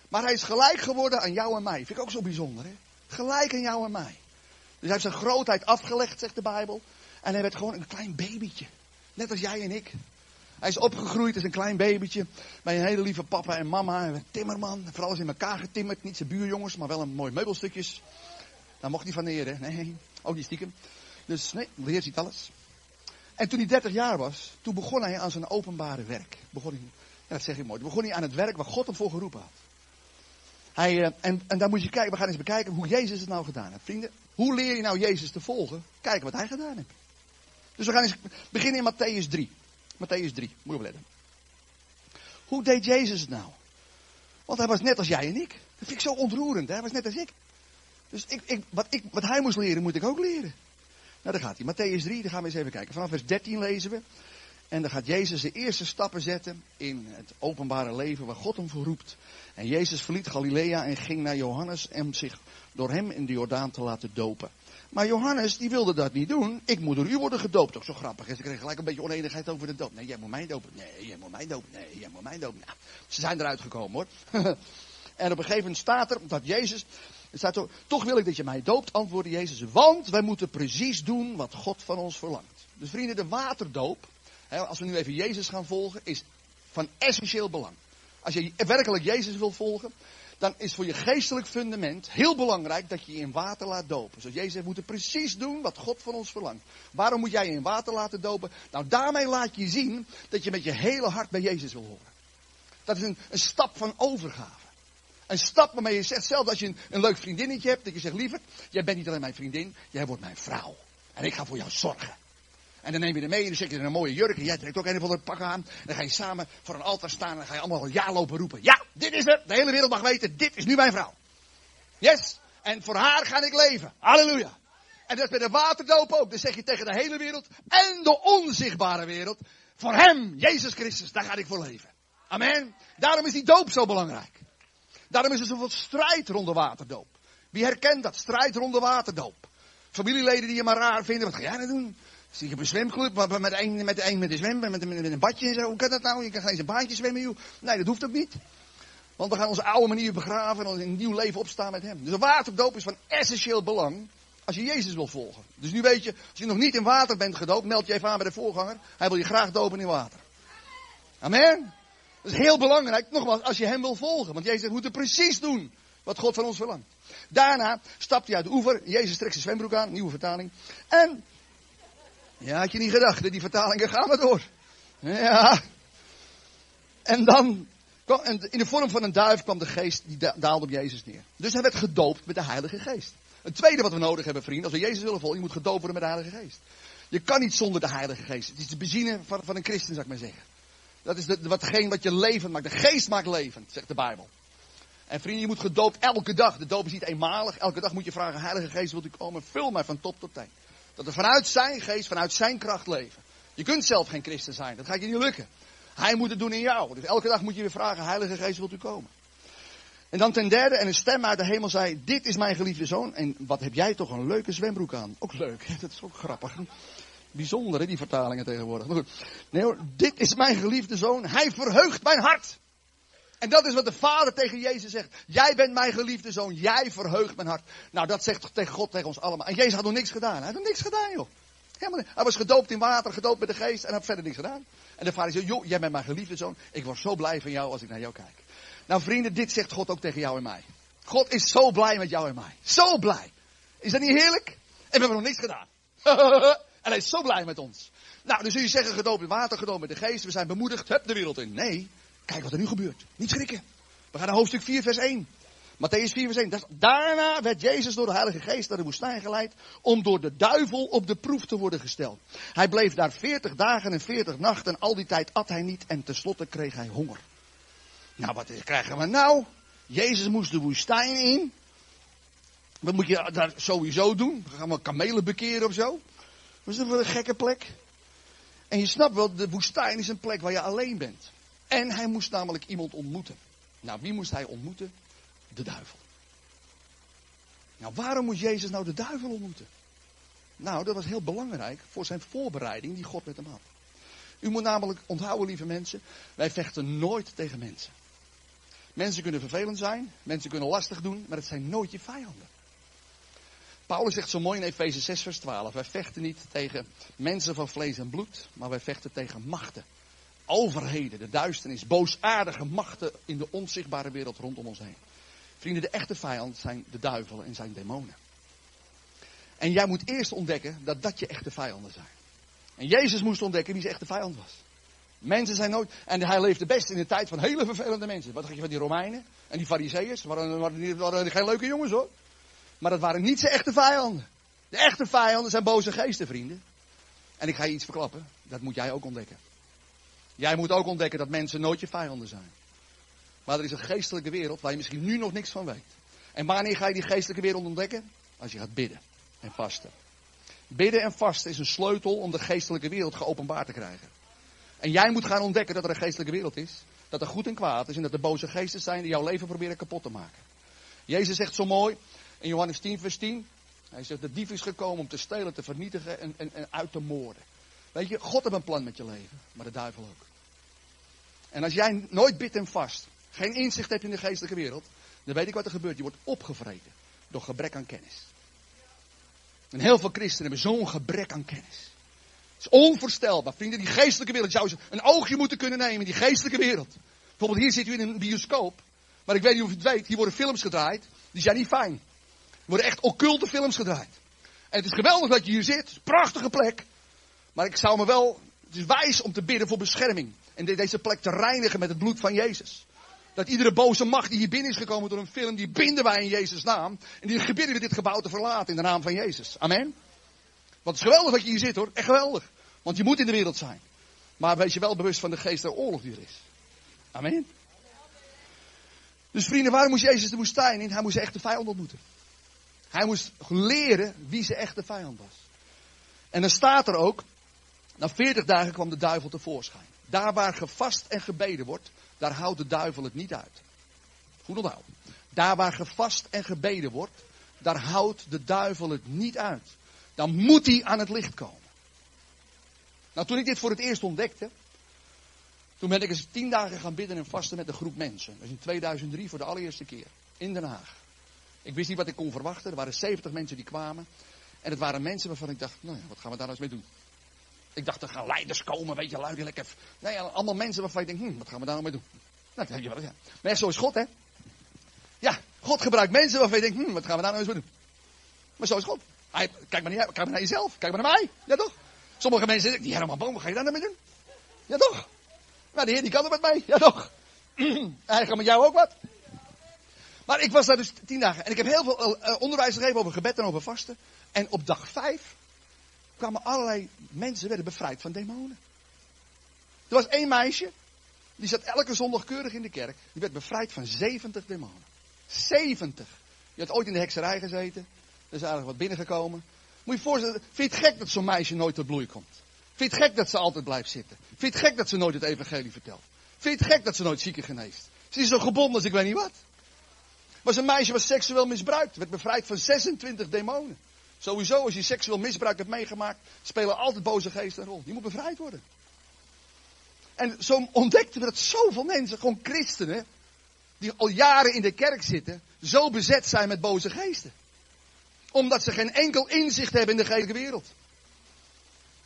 Maar hij is gelijk geworden aan jou en mij. Vind ik ook zo bijzonder, hè? Gelijk aan jou en mij. Dus hij heeft zijn grootheid afgelegd, zegt de Bijbel. En hij werd gewoon een klein babytje. Net als jij en ik. Hij is opgegroeid als een klein babytje. Bij een hele lieve papa en mama. En een timmerman. Voor alles in elkaar getimmerd. Niet zijn buurjongens, maar wel een mooi meubelstukjes. Daar mocht hij van neer, hè? Nee, ook niet stiekem. Dus nee, de Heer ziet alles. En toen hij 30 jaar was, toen begon hij aan zijn openbare werk. Dat zeg ik mooi. Toen begon hij aan het werk waar God hem voor geroepen had. En daar moet je kijken, we gaan eens bekijken hoe Jezus het nou gedaan heeft. Vrienden, hoe leer je nou Jezus te volgen? Kijk wat hij gedaan heeft. Dus we gaan eens beginnen in Mattheüs 3. Mattheüs 3, moet je opletten. Hoe deed Jezus het nou? Want hij was net als jij en ik. Dat vind ik zo ontroerend, hè? Hij was net als ik. Dus wat hij moest leren, moet ik ook leren. Nou, daar gaat hij. Mattheüs 3, daar gaan we eens even kijken. Vanaf vers 13 lezen we. En dan gaat Jezus de eerste stappen zetten in het openbare leven waar God hem voor roept. En Jezus verliet Galilea en ging naar Johannes om zich door hem in de Jordaan te laten dopen. Maar Johannes, die wilde dat niet doen. Ik moet door u worden gedoopt. Ook zo grappig. Ze kregen gelijk een beetje oneenigheid over de doop. Nee, jij moet mij dopen. Nee, jij moet mij dopen. Nee, jij moet mij dopen. Nou, ze zijn eruit gekomen, hoor. En op een gegeven moment staat er, dat Jezus... Er staat er, toch wil ik dat je mij doopt, antwoordde Jezus. Want wij moeten precies doen wat God van ons verlangt. Dus vrienden, de waterdoop... Als we nu even Jezus gaan volgen, is van essentieel belang. Als je werkelijk Jezus wil volgen, dan is voor je geestelijk fundament heel belangrijk dat je je in water laat dopen. Zoals Jezus zegt, we moeten precies doen wat God van ons verlangt. Waarom moet jij je in water laten dopen? Nou, daarmee laat je zien dat je met je hele hart bij Jezus wil horen. Dat is een stap van overgave. Een stap waarmee je zegt, zelfs als je een leuk vriendinnetje hebt, dat je zegt, lieverd, jij bent niet alleen mijn vriendin, jij wordt mijn vrouw. En ik ga voor jou zorgen. En dan neem je er mee en dan zit je in een mooie jurk en jij trekt ook een of andere pak aan. Dan ga je samen voor een altaar staan en dan ga je allemaal al ja lopen roepen. Ja, dit is het. De hele wereld mag weten, dit is nu mijn vrouw. Yes, en voor haar ga ik leven. Halleluja. En dat is bij de waterdoop ook. Dan zeg je tegen de hele wereld en de onzichtbare wereld, voor hem, Jezus Christus, daar ga ik voor leven. Amen. Daarom is die doop zo belangrijk. Daarom is er zoveel strijd rond de waterdoop. Wie herkent dat? Strijd rond de waterdoop. Familieleden die je maar raar vinden. Wat ga jij nou doen? Zie je op een zwemclub, maar met een badje en zo. Hoe kan dat nou? Je kan geen eens een baantje zwemmen, joh. Nee, dat hoeft ook niet. Want we gaan onze oude manier begraven en een nieuw leven opstaan met hem. Dus de waterdoop is van essentieel belang als je Jezus wil volgen. Dus nu weet je, als je nog niet in water bent gedoopt, meld je even aan bij de voorganger. Hij wil je graag dopen in water. Amen. Dat is heel belangrijk, nogmaals, als je hem wil volgen. Want Jezus zegt, we moeten precies doen wat God van ons verlangt. Daarna stapt hij uit de oever. Jezus trekt zijn zwembroek aan, nieuwe vertaling. En, ja, had je niet gedacht, die vertalingen gaan maar door. Ja. En dan, in de vorm van een duif kwam de geest, die daalde op Jezus neer. Dus hij werd gedoopt met de Heilige Geest. Het tweede wat we nodig hebben, vrienden, als we Jezus willen volgen, je moet gedoopt worden met de Heilige Geest. Je kan niet zonder de Heilige Geest. Het is de benzine van een christen, zou ik maar zeggen. Dat is wat je levend maakt. De geest maakt levend, zegt de Bijbel. En vrienden, je moet gedoopt elke dag. De doop is niet eenmalig. Elke dag moet je vragen, Heilige Geest, wilt u komen? Vul mij van top tot teen. Dat we vanuit zijn geest, vanuit zijn kracht leven. Je kunt zelf geen christen zijn. Dat gaat je niet lukken. Hij moet het doen in jou. Dus elke dag moet je weer vragen, Heilige Geest, wilt u komen? En dan ten derde, en een stem uit de hemel zei, dit is mijn geliefde zoon. En wat heb jij toch een leuke zwembroek aan. Ook leuk, dat is ook grappig. Bijzonder, hè, die vertalingen tegenwoordig. Maar goed. Nee hoor, dit is mijn geliefde zoon. Hij verheugt mijn hart. En dat is wat de Vader tegen Jezus zegt. Jij bent mijn geliefde zoon. Jij verheugt mijn hart. Nou, dat zegt tegen God, tegen ons allemaal. En Jezus had nog niks gedaan. Hij had nog niks gedaan, joh. Helemaal niet. Hij was gedoopt in water, gedoopt met de geest. En hij had verder niks gedaan. En de Vader zei, joh, jij bent mijn geliefde zoon. Ik word zo blij van jou als ik naar jou kijk. Nou vrienden, dit zegt God ook tegen jou en mij. God is zo blij met jou en mij. Zo blij. Is dat niet heerlijk? En we hebben nog niks gedaan. En hij is zo blij met ons. Nou, dan zul je zeggen, gedoopt in water, gedoopt met de geest. We zijn bemoedigd, hup de wereld in. Nee, kijk wat er nu gebeurt. Niet schrikken. We gaan naar hoofdstuk 4 vers 1. Mattheüs 4 vers 1. Daarna werd Jezus door de Heilige Geest naar de woestijn geleid. Om door de duivel op de proef te worden gesteld. Hij bleef daar 40 dagen en 40 nachten. En al die tijd at hij niet. En tenslotte kreeg hij honger. Nou, wat krijgen we nou? Jezus moest de woestijn in. Wat moet je daar sowieso doen? We gaan wel kamelen bekeren of zo. Dat is een gekke plek. En je snapt wel, de woestijn is een plek waar je alleen bent. En hij moest namelijk iemand ontmoeten. Nou, wie moest hij ontmoeten? De duivel. Nou, waarom moest Jezus nou de duivel ontmoeten? Nou, dat was heel belangrijk voor zijn voorbereiding die God met hem had. U moet namelijk onthouden, lieve mensen, wij vechten nooit tegen mensen. Mensen kunnen vervelend zijn, mensen kunnen lastig doen, maar het zijn nooit je vijanden. Paulus zegt zo mooi in Efeze 6 vers 12. Wij vechten niet tegen mensen van vlees en bloed. Maar wij vechten tegen machten. Overheden, de duisternis. Boosaardige machten in de onzichtbare wereld rondom ons heen. Vrienden, de echte vijand zijn de duivel en zijn demonen. En jij moet eerst ontdekken dat dat je echte vijanden zijn. En Jezus moest ontdekken wie zijn echte vijand was. Mensen zijn nooit... En hij leefde best in de tijd van hele vervelende mensen. Wat dacht je van die Romeinen en die Farizeeërs? Waren geen leuke jongens hoor. Maar dat waren niet zijn echte vijanden. De echte vijanden zijn boze geesten, vrienden. En ik ga je iets verklappen. Dat moet jij ook ontdekken. Jij moet ook ontdekken dat mensen nooit je vijanden zijn. Maar er is een geestelijke wereld waar je misschien nu nog niks van weet. En wanneer ga je die geestelijke wereld ontdekken? Als je gaat bidden en vasten. Bidden en vasten is een sleutel om de geestelijke wereld geopenbaard te krijgen. En jij moet gaan ontdekken dat er een geestelijke wereld is. Dat er goed en kwaad is en dat er boze geesten zijn die jouw leven proberen kapot te maken. Jezus zegt zo mooi... In Johannes 10 vers 10. Hij zegt, de dief is gekomen om te stelen, te vernietigen en uit te moorden. Weet je, God heeft een plan met je leven. Maar de duivel ook. En als jij nooit bidt en vast. Geen inzicht hebt in de geestelijke wereld. Dan weet ik wat er gebeurt. Je wordt opgevreten. Door gebrek aan kennis. En heel veel christenen hebben zo'n gebrek aan kennis. Het is onvoorstelbaar. Vrienden, die geestelijke wereld. Je zou een oogje moeten kunnen nemen in die geestelijke wereld. Bijvoorbeeld hier zit u in een bioscoop. Maar ik weet niet of je het weet, hier worden films gedraaid. Die zijn niet fijn. Er worden echt occulte films gedraaid. En het is geweldig dat je hier zit. Prachtige plek. Maar ik zou me wel... Het is wijs om te bidden voor bescherming. En deze plek te reinigen met het bloed van Jezus. Dat iedere boze macht die hier binnen is gekomen door een film, die binden wij in Jezus' naam. En die gebidden we dit gebouw te verlaten in de naam van Jezus. Amen. Want het is geweldig dat je hier zit hoor. Echt geweldig. Want je moet in de wereld zijn. Maar wees je wel bewust van de geest der oorlog die er is. Amen. Dus vrienden, waarom moest Jezus de woestijn in? Hij moest echt de vijand ontmoeten. Hij moest leren wie zijn echte vijand was. En dan staat er ook, na 40 dagen kwam de duivel tevoorschijn. Daar waar gevast en gebeden wordt, daar houdt de duivel het niet uit. Goed onthouden. Daar waar gevast en gebeden wordt, daar houdt de duivel het niet uit. Dan moet hij aan het licht komen. Nou, toen ik dit voor het eerst ontdekte, toen ben ik eens 10 dagen gaan bidden en vasten met een groep mensen. Dat is in 2003 voor de allereerste keer. In Den Haag. Ik wist niet wat ik kon verwachten. Er waren 70 mensen die kwamen. En het waren mensen waarvan ik dacht, nou ja, wat gaan we daar nou eens mee doen? Ik dacht, er gaan leiders komen, weet je, lui die lekker... Nee, allemaal mensen waarvan je denkt, wat gaan we daar nou mee doen? Nou, dat heb je wel, ja. Maar echt, zo is God, hè? Ja, God gebruikt mensen waarvan je denkt, wat gaan we daar nou eens mee doen? Maar zo is God. Kijk maar naar jezelf, kijk maar naar mij. Ja, toch? Sommige mensen zeggen, die Herman Boom, wat ga je daar nou mee doen? Ja, toch? Maar de Heer, die kan er wat mee. Ja, toch? Hij kan met jou ook wat. Maar ik was daar dus 10 dagen. En ik heb heel veel onderwijs gegeven over gebed en over vasten. En op dag 5... kwamen allerlei mensen, werden bevrijd van demonen. Er was één meisje, die zat elke zondag keurig in de kerk. Die werd bevrijd van 70 demonen. 70! Je had ooit in de hekserij gezeten. Er is aardig wat binnengekomen. Moet je voorstellen, vind je het gek dat zo'n meisje nooit tot bloei komt? Vind je het gek dat ze altijd blijft zitten? Vind je het gek dat ze nooit het evangelie vertelt? Vind je het gek dat ze nooit zieken geneest? Ze is zo gebonden als ik weet niet wat. Maar zo'n meisje was seksueel misbruikt. Werd bevrijd van 26 demonen. Sowieso, als je seksueel misbruik hebt meegemaakt, spelen altijd boze geesten een rol. Die moet bevrijd worden. En zo ontdekten we dat zoveel mensen, gewoon christenen, die al jaren in de kerk zitten, zo bezet zijn met boze geesten. Omdat ze geen enkel inzicht hebben in de geestelijke wereld.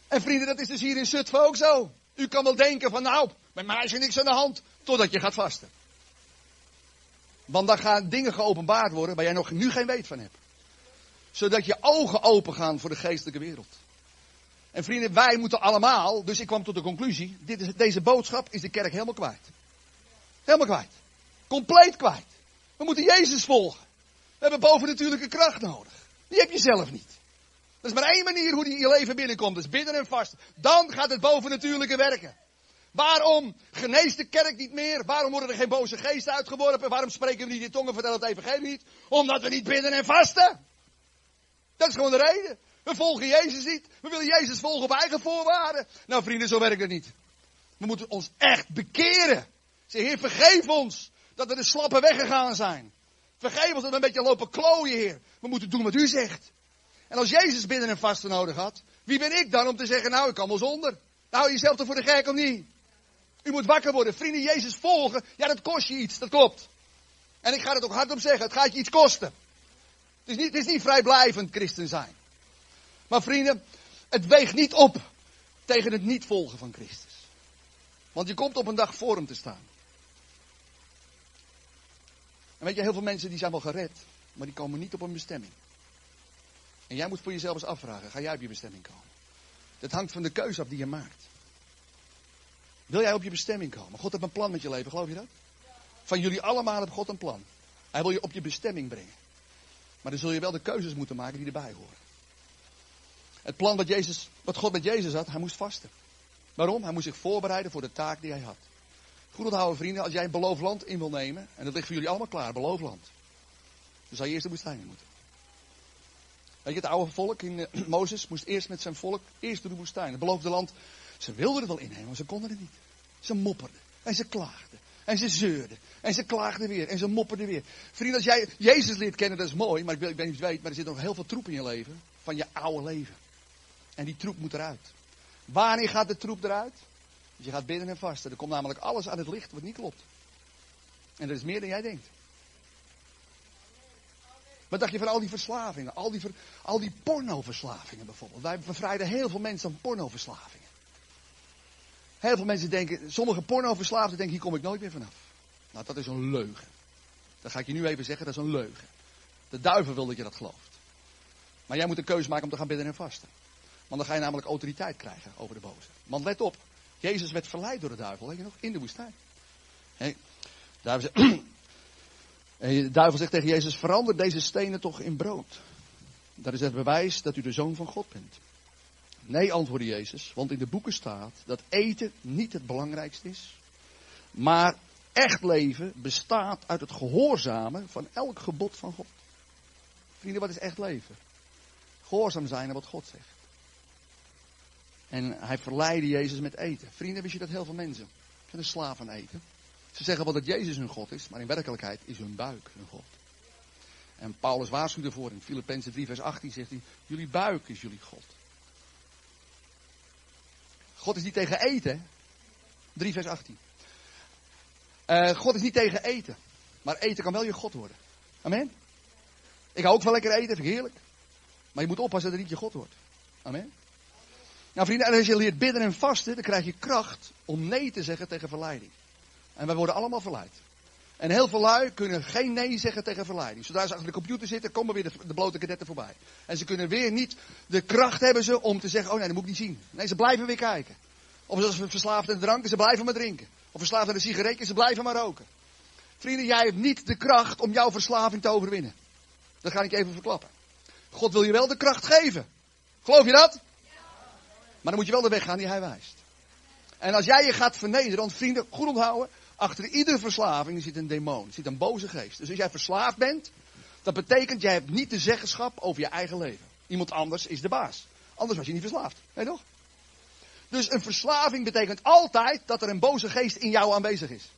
En vrienden, dat is dus hier in Zutphen ook zo. U kan wel denken van, nou, met mij is er niks aan de hand, totdat je gaat vasten. Want dan gaan dingen geopenbaard worden waar jij nog nu geen weet van hebt. Zodat je ogen open gaan voor de geestelijke wereld. En vrienden, wij moeten allemaal... Dus ik kwam tot de conclusie... Deze boodschap is de kerk helemaal kwijt. Helemaal kwijt. Compleet kwijt. We moeten Jezus volgen. We hebben bovennatuurlijke kracht nodig. Die heb je zelf niet. Er is maar één manier hoe die in je leven binnenkomt. Dat is bidden en vasten. Dan gaat het bovennatuurlijke werken. Waarom geneest de kerk niet meer? Waarom worden er geen boze geesten uitgeworpen? Waarom spreken we niet in tongen? Vertel het evangelie niet. Omdat we niet bidden en vasten. Dat is gewoon de reden. We volgen Jezus niet. We willen Jezus volgen op eigen voorwaarden. Nou vrienden, zo werkt het niet. We moeten ons echt bekeren. Zeg, Heer, vergeef ons dat we de slappe weggegaan zijn. Vergeef ons dat we een beetje lopen klooien, Heer. We moeten doen wat u zegt. En als Jezus bidden en vasten nodig had, wie ben ik dan om te zeggen, nou, ik kan wel zonder. Nou, jezelf toch voor de gek of niet? U moet wakker worden. Vrienden, Jezus volgen, ja, dat kost je iets, dat klopt. En ik ga het ook hardop zeggen, het gaat je iets kosten. Het is niet vrijblijvend christen zijn. Maar vrienden, het weegt niet op tegen het niet volgen van Christus. Want je komt op een dag voor hem te staan. En weet je, heel veel mensen die zijn wel gered, maar die komen niet op hun bestemming. En jij moet voor jezelf eens afvragen, ga jij op je bestemming komen? Dat hangt van de keuze af die je maakt. Wil jij op je bestemming komen? God heeft een plan met je leven, geloof je dat? Van jullie allemaal heeft God een plan. Hij wil je op je bestemming brengen. Maar dan zul je wel de keuzes moeten maken die erbij horen. Het plan wat God met Jezus had, hij moest vasten. Waarom? Hij moest zich voorbereiden voor de taak die hij had. Goed onthouden vrienden, als jij een beloofd land in wil nemen, en dat ligt voor jullie allemaal klaar, beloofd land. Dan zou je eerst de woestijn in moeten. Weet je, het oude volk in Mozes moest eerst met zijn volk, eerst door de woestijn. Het beloofde land, ze wilden het wel innemen, maar ze konden het niet. Ze mopperden en ze klaagden. En ze zeurden. En ze klaagden weer. En ze mopperden weer. Vrienden, als jij Jezus leert kennen, dat is mooi. Maar ik weet niet of je weet, maar er zit nog heel veel troep in je leven. Van je oude leven. En die troep moet eruit. Wanneer gaat de troep eruit? Dus je gaat bidden en vasten. Er komt namelijk alles aan het licht wat niet klopt. En dat is meer dan jij denkt. Wat dacht je van al die verslavingen? Al die pornoverslavingen bijvoorbeeld. Wij bevrijden heel veel mensen van pornoverslavingen. Heel veel mensen denken, sommige pornoverslaafden denken, hier kom ik nooit meer vanaf. Nou, dat is een leugen. Dat ga ik je nu even zeggen, dat is een leugen. De duivel wil dat je dat gelooft. Maar jij moet een keuze maken om te gaan bidden en vasten. Want dan ga je namelijk autoriteit krijgen over de boze. Want let op, Jezus werd verleid door de duivel, weet je nog, in de woestijn. Hey, de duivel zegt tegen Jezus, verander deze stenen toch in brood. Dat is het bewijs dat u de Zoon van God bent. Nee, antwoordde Jezus, want in de boeken staat dat eten niet het belangrijkste is. Maar echt leven bestaat uit het gehoorzamen van elk gebod van God. Vrienden, wat is echt leven? Gehoorzaam zijn aan wat God zegt. En hij verleidde Jezus met eten. Vrienden, wist je dat heel veel mensen zijn een slaaf aan eten? Ze zeggen wel dat Jezus hun God is, maar in werkelijkheid is hun buik hun God. En Paulus waarschuwt ervoor in Filippenzen 3 vers 18 zegt hij, jullie buik is jullie God. God is niet tegen eten. 3 vers 18. God is niet tegen eten. Maar eten kan wel je God worden. Amen. Ik hou ook wel lekker eten, vind ik heerlijk. Maar je moet oppassen dat het niet je God wordt. Amen. Nou vrienden, als je leert bidden en vasten, dan krijg je kracht om nee te zeggen tegen verleiding. En wij worden allemaal verleid. En heel veel lui kunnen geen nee zeggen tegen verleiding. Zodra ze achter de computer zitten, komen weer de blote kadetten voorbij. En ze kunnen weer niet, de kracht hebben ze om te zeggen, oh nee, dat moet ik niet zien. Nee, ze blijven weer kijken. Of ze zijn verslaafd aan drank, ze blijven maar drinken. Of verslaafd aan de sigaretten, ze blijven maar roken. Vrienden, jij hebt niet de kracht om jouw verslaving te overwinnen. Dat ga ik even verklappen. God wil je wel de kracht geven. Geloof je dat? Maar dan moet je wel de weg gaan die hij wijst. En als jij je gaat vernederen, want vrienden, goed onthouden, achter iedere verslaving zit een demon, zit een boze geest. Dus als jij verslaafd bent, dat betekent jij hebt niet de zeggenschap over je eigen leven. Iemand anders is de baas. Anders was je niet verslaafd. Weet je toch? Dus een verslaving betekent altijd dat er een boze geest in jou aanwezig is.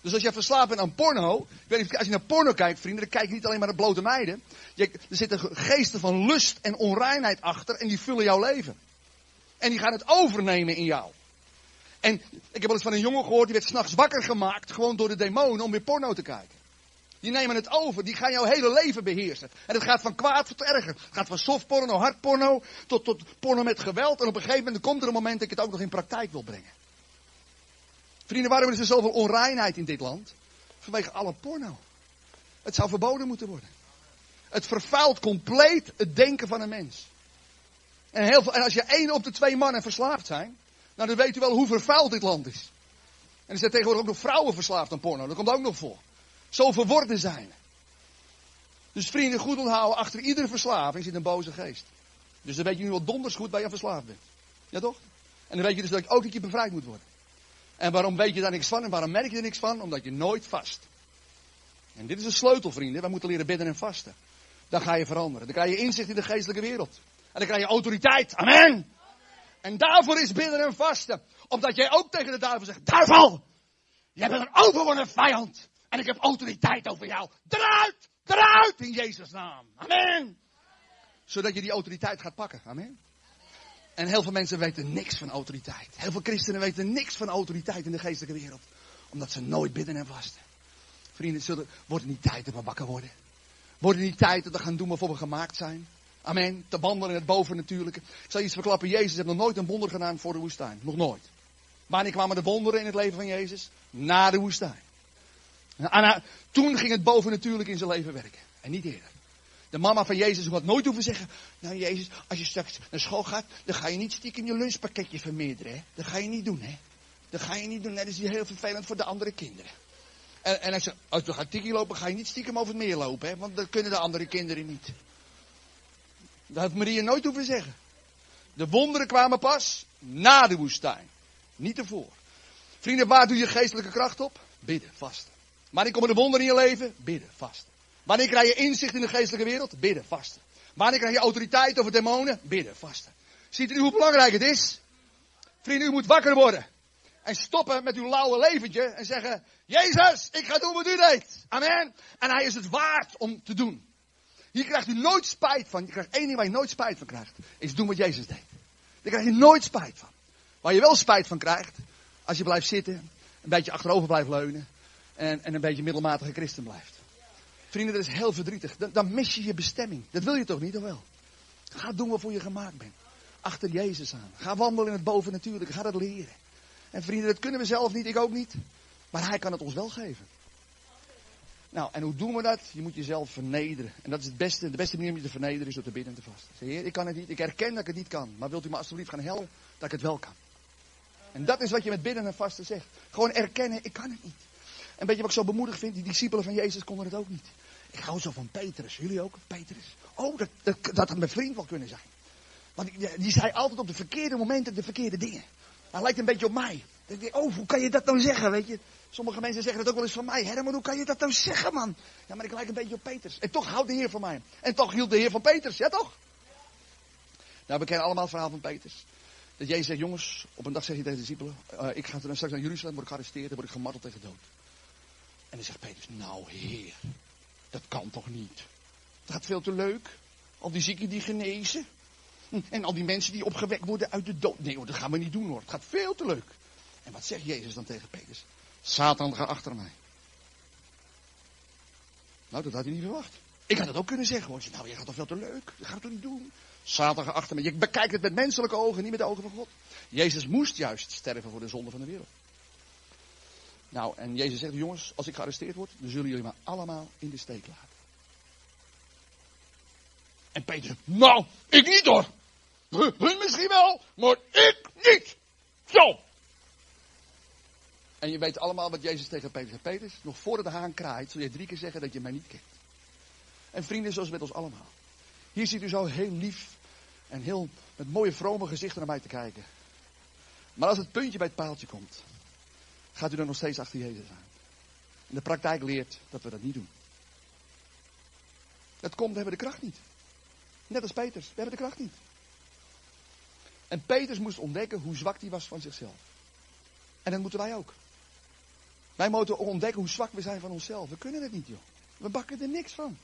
Dus als jij verslaafd bent aan porno, als je naar porno kijkt, vrienden, dan kijk je niet alleen maar naar blote meiden. Er zitten geesten van lust en onreinheid achter en die vullen jouw leven. En die gaan het overnemen in jou. En ik heb wel eens van een jongen gehoord, die werd 's nachts wakker gemaakt, gewoon door de demonen, om weer porno te kijken. Die nemen het over, die gaan jouw hele leven beheersen. En het gaat van kwaad tot erger. Het gaat van softporno, hardporno, tot porno met geweld. En op een gegeven moment komt er een moment dat ik het ook nog in praktijk wil brengen. Vrienden, waarom is er zoveel onreinheid in dit land? Vanwege alle porno. Het zou verboden moeten worden. Het vervuilt compleet het denken van een mens. En, als je 1 op de 2 mannen verslaafd zijn, nou dan weet u wel hoe vervuild dit land is. En er zijn tegenwoordig ook nog vrouwen verslaafd aan porno. Dat komt ook nog voor. Zo verworden zijn we. Dus vrienden, goed onthouden, achter iedere verslaving zit een boze geest. Dus dan weet je nu wel donders goed waar je verslaafd bent. Ja toch? En dan weet je dus dat ook dat je bevrijd moet worden. En waarom weet je daar niks van en waarom merk je er niks van? Omdat je nooit vast. En dit is een sleutel, vrienden. Wij moeten leren bidden en vasten. Dan ga je veranderen. Dan krijg je inzicht in de geestelijke wereld. En dan krijg je autoriteit. Amen. En daarvoor is bidden en vasten. Omdat jij ook tegen de duivel zegt, duivel, jij bent een overwonnen vijand. En ik heb autoriteit over jou. Eruit in Jezus' naam. Amen. Zodat je die autoriteit gaat pakken. Amen. En heel veel mensen weten niks van autoriteit. Heel veel christenen weten niks van autoriteit in de geestelijke wereld. Omdat ze nooit bidden en vasten. Vrienden, wordt het niet tijd dat we wakker worden? Wordt het niet tijd dat we gaan doen waarvoor we gemaakt zijn? Amen. Te wandelen in het bovennatuurlijke. Ik zal iets verklappen. Jezus heeft nog nooit een wonder gedaan voor de woestijn. Nog nooit. Wanneer kwamen de wonderen in het leven van Jezus? Na de woestijn. Toen ging het bovennatuurlijk in zijn leven werken. En niet eerder. De mama van Jezus had nooit hoeven zeggen. Nou Jezus, als je straks naar school gaat, dan ga je niet stiekem je lunchpakketje vermeerderen. Hè? Dat ga je niet doen. Hè? Dat ga je niet doen. Dat is heel vervelend voor de andere kinderen. En als we gaan tikkie lopen, ga je niet stiekem over het meer lopen. Hè? Want dat kunnen de andere kinderen niet. Dat heeft Maria nooit hoeven zeggen. De wonderen kwamen pas na de woestijn. Niet ervoor. Vrienden, waar doe je geestelijke kracht op? Bidden, vasten. Wanneer komen de wonderen in je leven? Bidden, vasten. Wanneer krijg je inzicht in de geestelijke wereld? Bidden, vasten. Wanneer krijg je autoriteit over demonen? Bidden, vasten. Ziet u hoe belangrijk het is? Vrienden, u moet wakker worden. En stoppen met uw lauwe leventje en zeggen, Jezus, ik ga doen wat u deed. Amen. En hij is het waard om te doen. Hier krijgt u nooit spijt van. Je krijgt één ding waar je nooit spijt van krijgt. Is doen wat Jezus deed. Daar krijg je nooit spijt van. Waar je wel spijt van krijgt. Als je blijft zitten. Een beetje achterover blijft leunen. En een beetje middelmatige christen blijft. Vrienden, dat is heel verdrietig. Dan mis je je bestemming. Dat wil je toch niet, of wel? Ga doen waarvoor je gemaakt bent. Achter Jezus aan. Ga wandelen in het bovennatuurlijke. Ga dat leren. En vrienden, dat kunnen we zelf niet. Ik ook niet. Maar hij kan het ons wel geven. Nou, en hoe doen we dat? Je moet jezelf vernederen. En dat is het beste. De beste manier om je te vernederen is door te bidden en te vasten. Zeg, Heer, ik kan het niet. Ik herken dat ik het niet kan. Maar wilt u me alsjeblieft gaan helpen dat ik het wel kan? En dat is wat je met bidden en vasten zegt. Gewoon erkennen, ik kan het niet. En weet je wat ik zo bemoedig vind? Die discipelen van Jezus konden het ook niet. Ik hou zo van Petrus. Jullie ook? Petrus. Oh, dat had mijn vriend wel kunnen zijn. Want die zei altijd op de verkeerde momenten de verkeerde dingen. Hij lijkt een beetje op mij. Ik denk, oh, hoe kan je dat nou zeggen, weet je? Sommige mensen zeggen dat ook wel eens van mij. Herman, hoe kan je dat nou zeggen, man? Ja, maar ik lijk een beetje op Peters. En toch houdt de Heer van mij. En toch hield de Heer van Peters, ja toch? Nou, we kennen allemaal het verhaal van Peters. Dat Jezus zegt, jongens, op een dag zeg je tegen de discipelen... ik ga straks naar Jeruzalem, word ik gearresteerd en word ik gemarteld tegen dood. En dan zegt Peters, nou Heer, dat kan toch niet? Het gaat veel te leuk. Al die zieken die genezen. En al die mensen die opgewekt worden uit de dood. Nee hoor, dat gaan we niet doen hoor. Het gaat veel te leuk. En wat zegt Jezus dan tegen Petrus? Satan, ga achter mij. Nou, dat had hij niet verwacht. Ik had het ook kunnen zeggen hoor. Nou, je gaat toch veel te leuk. Dat gaat het toch niet doen. Satan, ga achter mij. Je bekijkt het met menselijke ogen, niet met de ogen van God. Jezus moest juist sterven voor de zonde van de wereld. Nou, en Jezus zegt, jongens, als ik gearresteerd word, dan zullen jullie me allemaal in de steek laten. En Petrus zegt, nou, ik niet hoor. Hun misschien wel, maar ik niet. Zo. En je weet allemaal wat Jezus tegen Petrus zegt. Petrus, nog voordat de haan kraait, zul je 3 keer zeggen dat je mij niet kent. En vrienden, zoals met ons allemaal. Hier ziet u zo heel lief en heel met mooie vrome gezichten naar mij te kijken. Maar als het puntje bij het paaltje komt, gaat u dan nog steeds achter Jezus aan. En de praktijk leert dat we dat niet doen. Dat komt, we hebben de kracht niet. Net als Petrus, we hebben de kracht niet. En Petrus moest ontdekken hoe zwak hij was van zichzelf. En dat moeten wij ook. Wij moeten ontdekken hoe zwak we zijn van onszelf. We kunnen het niet, joh. We bakken er niks van.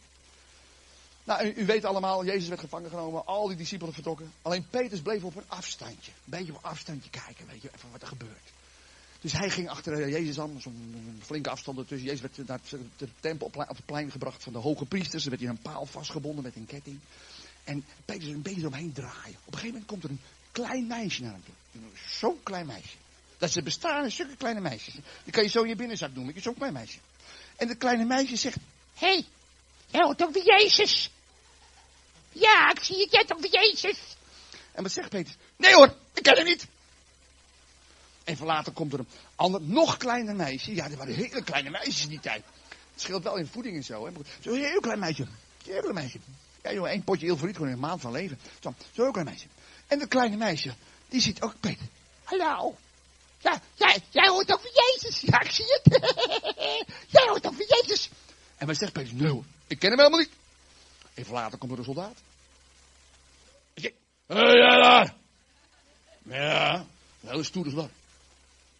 Nou, u weet allemaal, Jezus werd gevangen genomen. Al die discipelen vertrokken. Alleen Petrus bleef op een afstandje. Een beetje op een afstandje kijken, weet je, even wat er gebeurt. Dus hij ging achter Jezus aan, zo'n flinke afstand ertussen. Jezus werd naar het tempel op het plein gebracht van de hoge priesters. Er werd hij aan een paal vastgebonden met een ketting. En Petrus een beetje eromheen draaien. Op een gegeven moment komt er een klein meisje naar hem toe. Zo'n klein meisje. Dat ze bestaan in zulke kleine meisjes. Die kan je zo in je binnenzak doen, want je is zo'n klein meisje. En dat kleine meisje zegt, hé, jij hoort ook de Jezus. Ja, ik zie het, jij toch de Jezus. En wat zegt Petrus? Nee hoor, ik ken hem niet. Even later komt er een ander, nog kleiner meisje. Ja, er waren hele kleine meisjes in die tijd. Het scheelt wel in voeding en zo, hè. Zo'n heel klein meisje. Heel klein meisje. Ja joh, 1 potje heel friet, gewoon een maand van leven. Zo'n klein meisje. En dat kleine meisje, die ziet ook Peter. Hallo. Ja, jij hoort ook van Jezus. Ja, ik zie het. Jij hoort ook van Jezus. En wat zegt Petrus? Nee hoor, ik ken hem helemaal niet. Even later komt er een soldaat. Ja, daar. Ja, een hele stoere soldaat.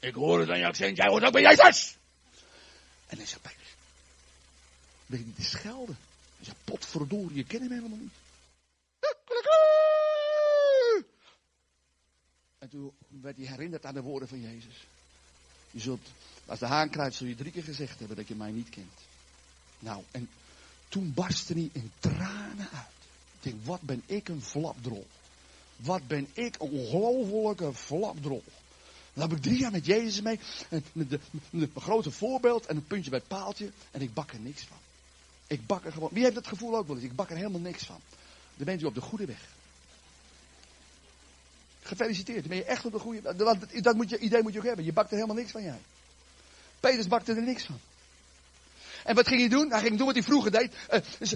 Ik hoor het aan je accent. Jij hoort ook bij Jezus. En dan zegt Petrus. Ben je niet te schelden? Hij zegt, potverdorie, je kent hem helemaal niet. En toen werd hij herinnerd aan de woorden van Jezus. Je zult, als de haan kraait, zul je 3 keer gezegd hebben dat je mij niet kent. Nou, en toen barstte hij in tranen uit. Ik denk, wat ben ik een flapdrol. Wat ben ik een ongelofelijke flapdrol. Dan heb ik 3 jaar met Jezus mee. En mijn grote voorbeeld en een puntje bij het paaltje. En ik bak er niks van. Ik bak er gewoon. Wie heeft dat gevoel ook wel eens? Ik bak er helemaal niks van. Dan bent u op de goede weg. Gefeliciteerd, dan ben je echt op de goede... Dat idee moet je ook hebben. Je bakt er helemaal niks van, jij. Petrus bakte er niks van. En wat ging hij doen? Hij ging doen wat hij vroeger deed.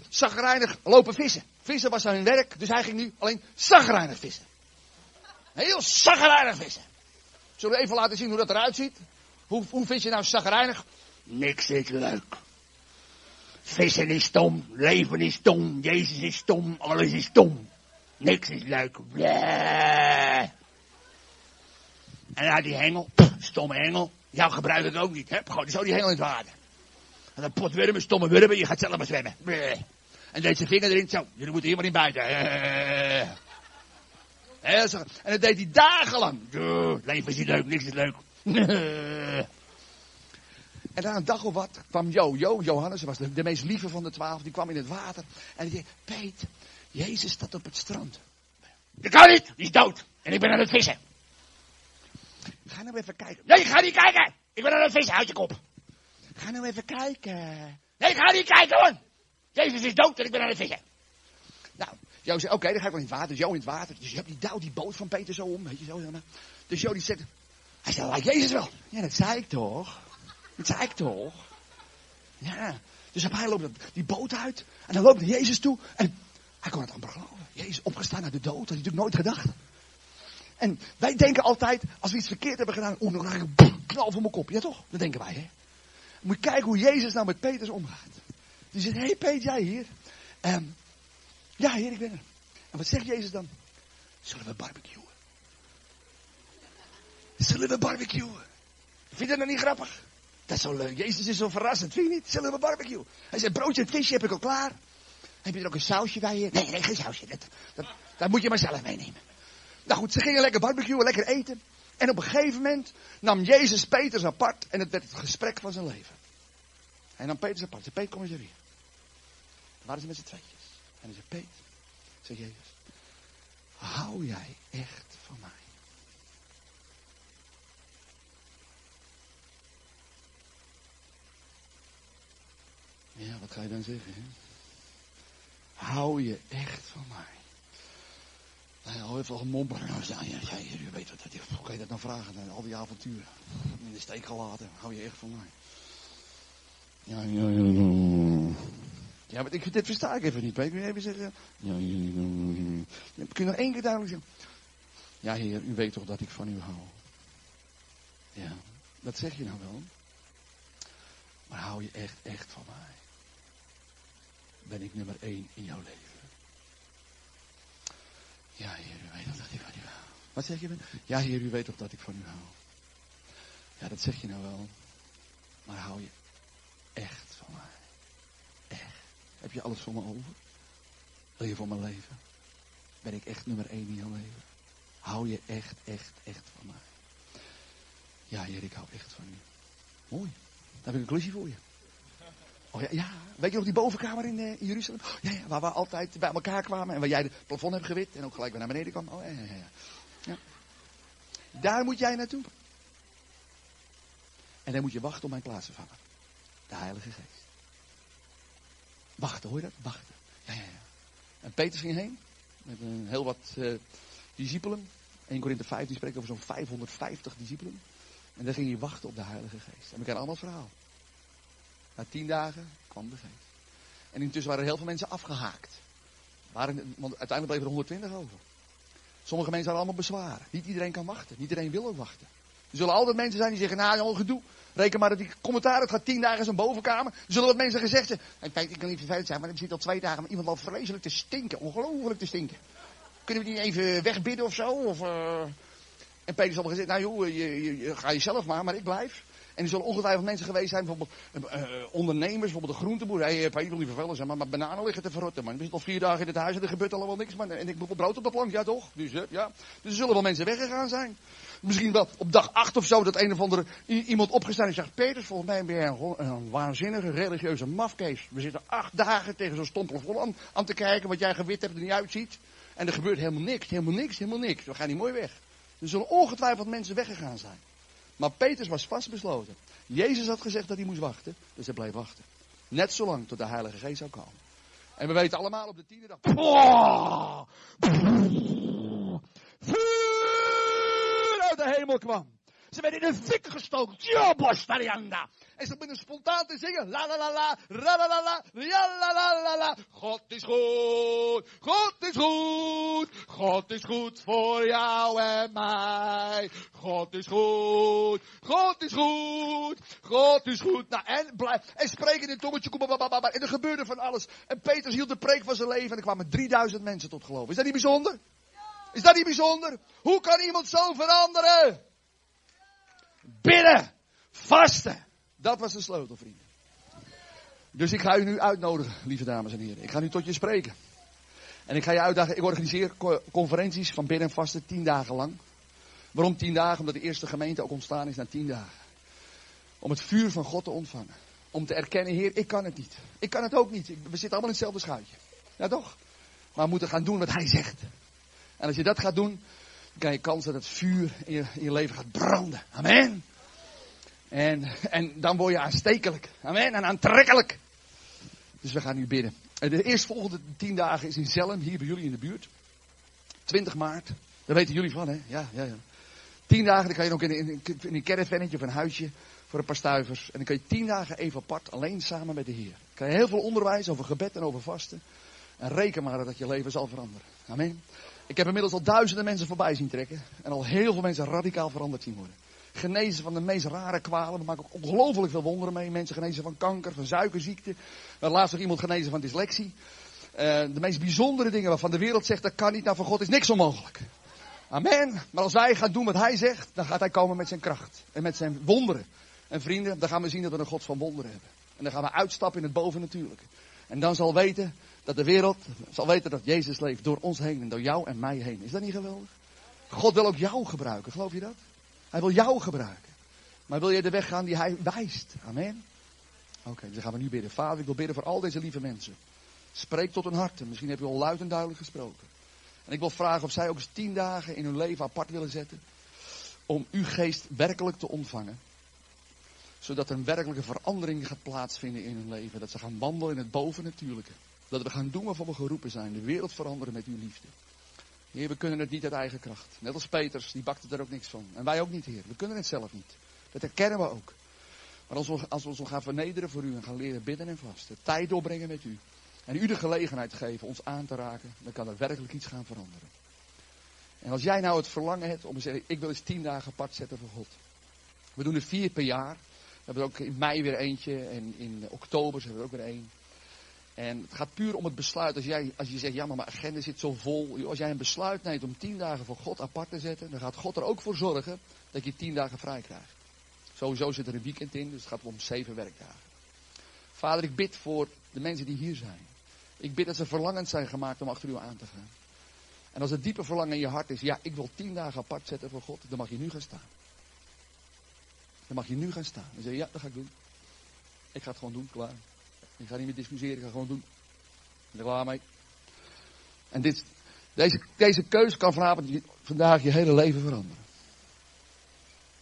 Zagrijnig lopen vissen. Vissen was zijn werk, dus hij ging nu alleen zagrijnig vissen. Heel zagrijnig vissen. Zullen we even laten zien hoe dat eruit ziet? Hoe vis je nou zagrijnig? Niks is leuk. Vissen is stom, leven is stom, Jezus is stom, alles is stom. Niks is leuk. Bleh. En ja, die hengel. Stomme hengel. Jou gebruik ik ook niet. Hè? Gooi zo die hengel in het water. En dan potwurmen, stomme wurmen. Je gaat zelf maar zwemmen. Bleh. En deed zijn vinger erin. Zo, jullie moeten hier maar in buiten. En dat deed hij dagenlang. Leven is niet leuk. Niks is leuk. En na een dag of wat kwam Johannes. Was de meest lieve van de 12. Die kwam in het water. En die zei, Peet... Jezus staat op het strand. Dat kan niet, die is dood. En ik ben aan het vissen. Ga nou even kijken. Nee, ga niet kijken. Ik ben aan het vissen, houd je kop. Ga nou even kijken. Nee, ga niet kijken hoor. Jezus is dood en ik ben aan het vissen. Nou, Jo zegt, oké, dan ga ik wel in het water. Jo in het water. Dus je hebt die douw, die boot van Peter zo om. Weet je zo. Dus Jo die zegt, hij zegt, lijkt Jezus wel. Ja, dat zei ik toch. Dat zei ik toch. Ja. Dus hij loopt die boot uit. En dan loopt hij Jezus toe. En hij kon het amper geloven. Jezus opgestaan uit de dood. Dat had hij natuurlijk nooit gedacht. En wij denken altijd, als we iets verkeerd hebben gedaan, dan krijg ik een knal voor mijn kop. Ja toch? Dat denken wij, hè? Moet je kijken hoe Jezus nou met Petrus omgaat. Die zegt, hey Peter, jij hier? Ja heer, ik ben er. En wat zegt Jezus dan? Zullen we barbecuen? Zullen we barbecuen? Vind je dat nou niet grappig? Dat is zo leuk. Jezus is zo verrassend. Vind je niet? Zullen we barbecuen? Hij zegt, broodje en visje heb ik al klaar. Heb je er ook een sausje bij je? Nee, geen sausje. Dat moet je maar zelf meenemen. Nou goed, ze gingen lekker barbecuen, lekker eten. En op een gegeven moment nam Jezus Petrus apart. En het werd het gesprek van zijn leven. Hij nam Petrus apart. Ze zei, Peter, kom eens even hier. Dan waren ze met z'n tweetjes. En hij zei, Peter, zei Jezus, hou jij echt van mij? Ja, wat ga je dan zeggen, hè? Hou je echt van mij? Hij al even gemompeld. Ja, je weet wat dat is. Hoe kan je dat nou vragen? Al die avonturen. In de steek gelaten. Hou je echt van mij? Ja. Ja, maar dit versta ik even niet. Kun je even zeggen? Ja. Kun je nog één keer duidelijk zeggen? Ja, heer, u weet toch dat ik van u hou? Ja, dat zeg je nou wel. Maar hou je echt van mij? Ben ik nummer 1 in jouw leven? Ja, heer, u weet toch dat ik van u hou. Wat zeg je? Ja, heer, u weet toch dat ik van u hou. Ja, dat zeg je nou wel. Maar hou je echt van mij? Echt? Heb je alles voor me over? Wil je voor mijn leven? Ben ik echt nummer 1 in jouw leven? Hou je echt van mij? Ja, heer, ik hou echt van u. Mooi. Dan heb ik een klusje voor je. Oh ja. Weet je nog die bovenkamer in Jeruzalem? Ja, waar we altijd bij elkaar kwamen. En waar jij het plafond hebt gewit. En ook gelijk weer naar beneden kwam. Oh ja. Daar moet jij naartoe. En dan moet je wachten op mijn plaatsvervanger. De Heilige Geest. Wachten, hoor je dat? Wachten. Ja. En Peter ging heen. Met een heel wat discipelen. 1 Korinther 15 spreekt over zo'n 550 discipelen. En dan ging hij wachten op de Heilige Geest. En we kennen allemaal het verhaal. Na 10 dagen kwam de Geest. En intussen waren er heel veel mensen afgehaakt. Want uiteindelijk bleven er 120 over. Sommige mensen hadden allemaal bezwaren. Niet iedereen kan wachten. Niet iedereen wil ook wachten. Er zullen altijd mensen zijn die zeggen, nou joh, gedoe. Reken maar dat die commentaar, het gaat 10 dagen in zo'n bovenkamer. Er zullen wat mensen gezegd hebben. Ik kan niet vervelend zijn, maar ik zit al 2 dagen. Maar iemand loopt vreselijk te stinken. Ongelooflijk te stinken. Kunnen we die even wegbidden of zo? En Peter zal gezegd, nou joh, je ga jezelf maar ik blijf. En er zullen ongetwijfeld mensen geweest zijn, bijvoorbeeld ondernemers, bijvoorbeeld de groenteboer. Hé, Peter, wil niet vervelen zijn, maar bananen liggen te verrotten, man. We zitten al 4 dagen in het huis en er gebeurt allemaal niks, man. En ik moet brood op de plank, ja toch? Dus er zullen wel mensen weggegaan zijn. Misschien wel op dag 8 of zo, dat een of andere iemand opgestaan en zegt, Peters, volgens mij ben jij een waanzinnige religieuze mafkees. We zitten 8 dagen tegen zo'n stompelvol aan te kijken, wat jij gewit hebt er niet uitziet. En er gebeurt helemaal niks. We gaan niet mooi weg. Er zullen ongetwijfeld mensen weggegaan zijn. Maar Petrus was vastbesloten. Jezus had gezegd dat hij moest wachten. Dus hij bleef wachten. Net zolang tot de Heilige Geest zou komen. En we weten allemaal op de 10e dag. Vuur uit de hemel kwam. Ze werden in een fik gestoken. En ze begonnen spontaan te zingen. La la la la. Ra la la la. Ja la la la la. God is goed. God is goed. God is goed voor jou en mij. God is goed. God is goed. God is goed. Nou, en spreken in een tongetje. En er gebeurde van alles. En Petrus hield de preek van zijn leven. En er kwamen 3000 mensen tot geloof. Is dat niet bijzonder? Is dat niet bijzonder? Hoe kan iemand zo veranderen? Bidden. Vasten. Dat was de sleutel, vrienden. Dus ik ga u nu uitnodigen, lieve dames en heren. Ik ga nu tot je spreken. En ik ga je uitdagen. Ik organiseer conferenties van bidden en vasten 10 dagen lang. Waarom 10 dagen? Omdat de eerste gemeente ook ontstaan is na 10 dagen. Om het vuur van God te ontvangen. Om te erkennen, Heer, ik kan het niet. Ik kan het ook niet. We zitten allemaal in hetzelfde schuitje. Ja toch? Maar we moeten gaan doen wat Hij zegt. En als je dat gaat doen, dan krijg je kans dat het vuur in je leven gaat branden. Amen. En dan word je aanstekelijk. Amen. En aantrekkelijk. Dus we gaan nu bidden. De eerstvolgende 10 dagen is in Zelhem, hier bij jullie in de buurt. 20 maart. Daar weten jullie van, hè? Ja. 10 dagen, dan kan je ook in een caravannetje of een huisje voor een paar stuivers. En dan kan je 10 dagen even apart, alleen samen met de Heer. Dan krijg je heel veel onderwijs over gebed en over vasten. En reken maar dat je leven zal veranderen. Amen. Ik heb inmiddels al duizenden mensen voorbij zien trekken. En al heel veel mensen radicaal veranderd zien worden. Genezen van de meest rare kwalen. We maken ook ongelooflijk veel wonderen mee. Mensen genezen van kanker, van suikerziekte. Laatst nog iemand genezen van dyslexie. De meest bijzondere dingen waarvan de wereld zegt dat kan niet. Nou, voor God is niks onmogelijk. Amen. Maar als wij gaan doen wat hij zegt, dan gaat hij komen met zijn kracht. En met zijn wonderen. En vrienden, dan gaan we zien dat we een God van wonderen hebben. En dan gaan we uitstappen in het bovennatuurlijke. En dan zal weten dat de wereld zal weten dat Jezus leeft door ons heen en door jou en mij heen. Is dat niet geweldig? God wil ook jou gebruiken, geloof je dat? Hij wil jou gebruiken. Maar wil je de weg gaan die hij wijst? Amen. Oké, dus dan gaan we nu bidden. Vader, ik wil bidden voor al deze lieve mensen. Spreek tot hun harten. Misschien heb je al luid en duidelijk gesproken. En ik wil vragen of zij ook eens 10 dagen in hun leven apart willen zetten. Om uw geest werkelijk te ontvangen. Zodat er een werkelijke verandering gaat plaatsvinden in hun leven. Dat ze gaan wandelen in het bovennatuurlijke. Dat we gaan doen waarvoor we geroepen zijn. De wereld veranderen met uw liefde. Heer, we kunnen het niet uit eigen kracht. Net als Peters, die bakte er ook niks van. En wij ook niet, Heer. We kunnen het zelf niet. Dat herkennen we ook. Maar als we ons gaan vernederen voor u en gaan leren bidden en vasten. Tijd doorbrengen met u. En u de gelegenheid geven ons aan te raken. Dan kan er werkelijk iets gaan veranderen. En als jij nou het verlangen hebt om te zeggen, ik wil eens 10 dagen apart zetten voor God. We doen er 4 per jaar. We hebben er ook in mei weer eentje. En in oktober hebben we er ook weer één. En het gaat puur om het besluit. Als je zegt, ja maar mijn agenda zit zo vol. Als jij een besluit neemt om 10 dagen voor God apart te zetten. Dan gaat God er ook voor zorgen dat je 10 dagen vrij krijgt. Sowieso zit er een weekend in. Dus het gaat om 7 werkdagen. Vader, ik bid voor de mensen die hier zijn. Ik bid dat ze verlangend zijn gemaakt om achter u aan te gaan. En als het diepe verlangen in je hart is. Ja, ik wil 10 dagen apart zetten voor God. Dan mag je nu gaan staan. Dan mag je nu gaan staan. Dan zeg je, ja dat ga ik doen. Ik ga het gewoon doen, klaar. Ik ga niet meer discussiëren, ik ga gewoon doen. Ik ben er klaar mee. En deze keuze kan vandaag je hele leven veranderen.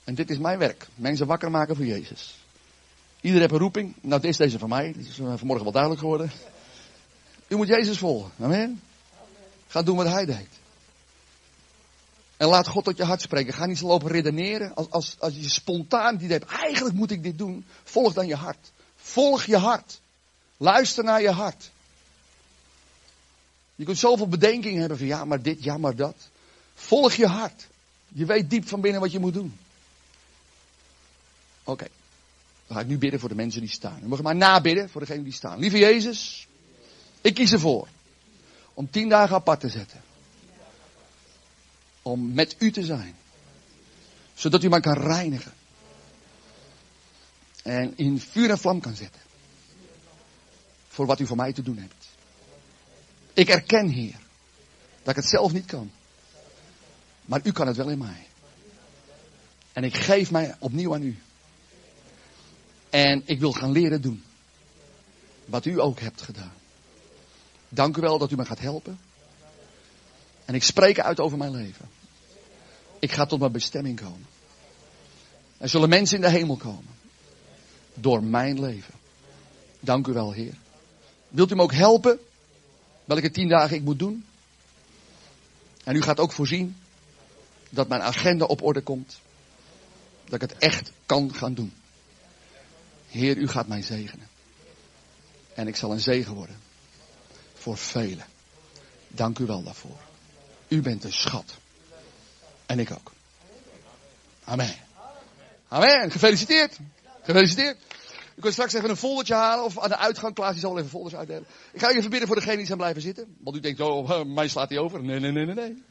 En dit is mijn werk. Mensen wakker maken voor Jezus. Ieder heeft een roeping. Nou, dit is deze van mij. Dit is vanmorgen wel duidelijk geworden. U moet Jezus volgen. Amen. Ga doen wat hij deed. En laat God tot je hart spreken. Ga niet zo lopen redeneren. Als je spontaan die hebt, eigenlijk moet ik dit doen. Volg dan je hart. Volg je hart. Luister naar je hart. Je kunt zoveel bedenkingen hebben van ja, maar dit, ja, maar dat. Volg je hart. Je weet diep van binnen wat je moet doen. Oké. Dan ga ik nu bidden voor de mensen die staan. U mag maar nabidden voor degenen die staan. Lieve Jezus, ik kies ervoor om 10 dagen apart te zetten. Om met u te zijn. Zodat u mij kan reinigen. En in vuur en vlam kan zetten. Voor wat u voor mij te doen hebt. Ik erken, Heer, dat ik het zelf niet kan. Maar u kan het wel in mij. En ik geef mij opnieuw aan u. En ik wil gaan leren doen. Wat u ook hebt gedaan. Dank u wel dat u me gaat helpen. En ik spreek uit over mijn leven. Ik ga tot mijn bestemming komen. Er zullen mensen in de hemel komen. Door mijn leven. Dank u wel, Heer. Wilt u me ook helpen? Welke 10 dagen ik moet doen? En u gaat ook voorzien dat mijn agenda op orde komt. Dat ik het echt kan gaan doen. Heer, u gaat mij zegenen. En ik zal een zegen worden. Voor velen. Dank u wel daarvoor. U bent een schat. En ik ook. Amen. Amen. Gefeliciteerd. Gefeliciteerd. U kunt straks even een foldertje halen. Of aan de uitgang. Klaas die zal wel even folders uitdelen. Ik ga even bidden voor degenen die zijn blijven zitten. Want u denkt, oh, mij slaat hij over. Nee.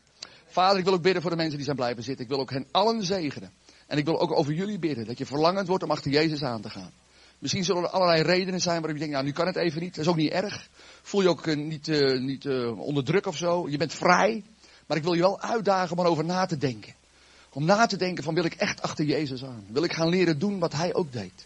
Vader, ik wil ook bidden voor de mensen die zijn blijven zitten. Ik wil ook hen allen zegenen. En ik wil ook over jullie bidden. Dat je verlangend wordt om achter Jezus aan te gaan. Misschien zullen er allerlei redenen zijn waarom je denkt, nou nu kan het even niet. Dat is ook niet erg. Voel je ook niet onder druk of zo. Je bent vrij. Maar ik wil je wel uitdagen om erover na te denken. Om na te denken van, wil ik echt achter Jezus aan? Wil ik gaan leren doen wat hij ook deed?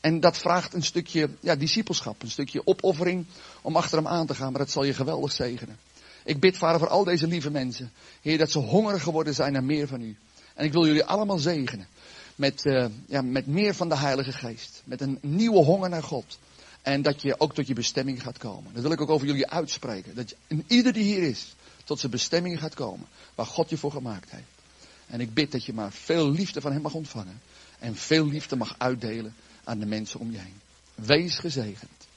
En dat vraagt een stukje discipelschap, een stukje opoffering om achter hem aan te gaan. Maar dat zal je geweldig zegenen. Ik bid, Vader, voor al deze lieve mensen. Heer, dat ze hongerig geworden zijn naar meer van u. En ik wil jullie allemaal zegenen met meer van de Heilige Geest. Met een nieuwe honger naar God. En dat je ook tot je bestemming gaat komen. Dat wil ik ook over jullie uitspreken. Dat ieder die hier is, tot zijn bestemming gaat komen. Waar God je voor gemaakt heeft. En ik bid dat je maar veel liefde van hem mag ontvangen. En veel liefde mag uitdelen aan de mensen om je heen. Wees gezegend.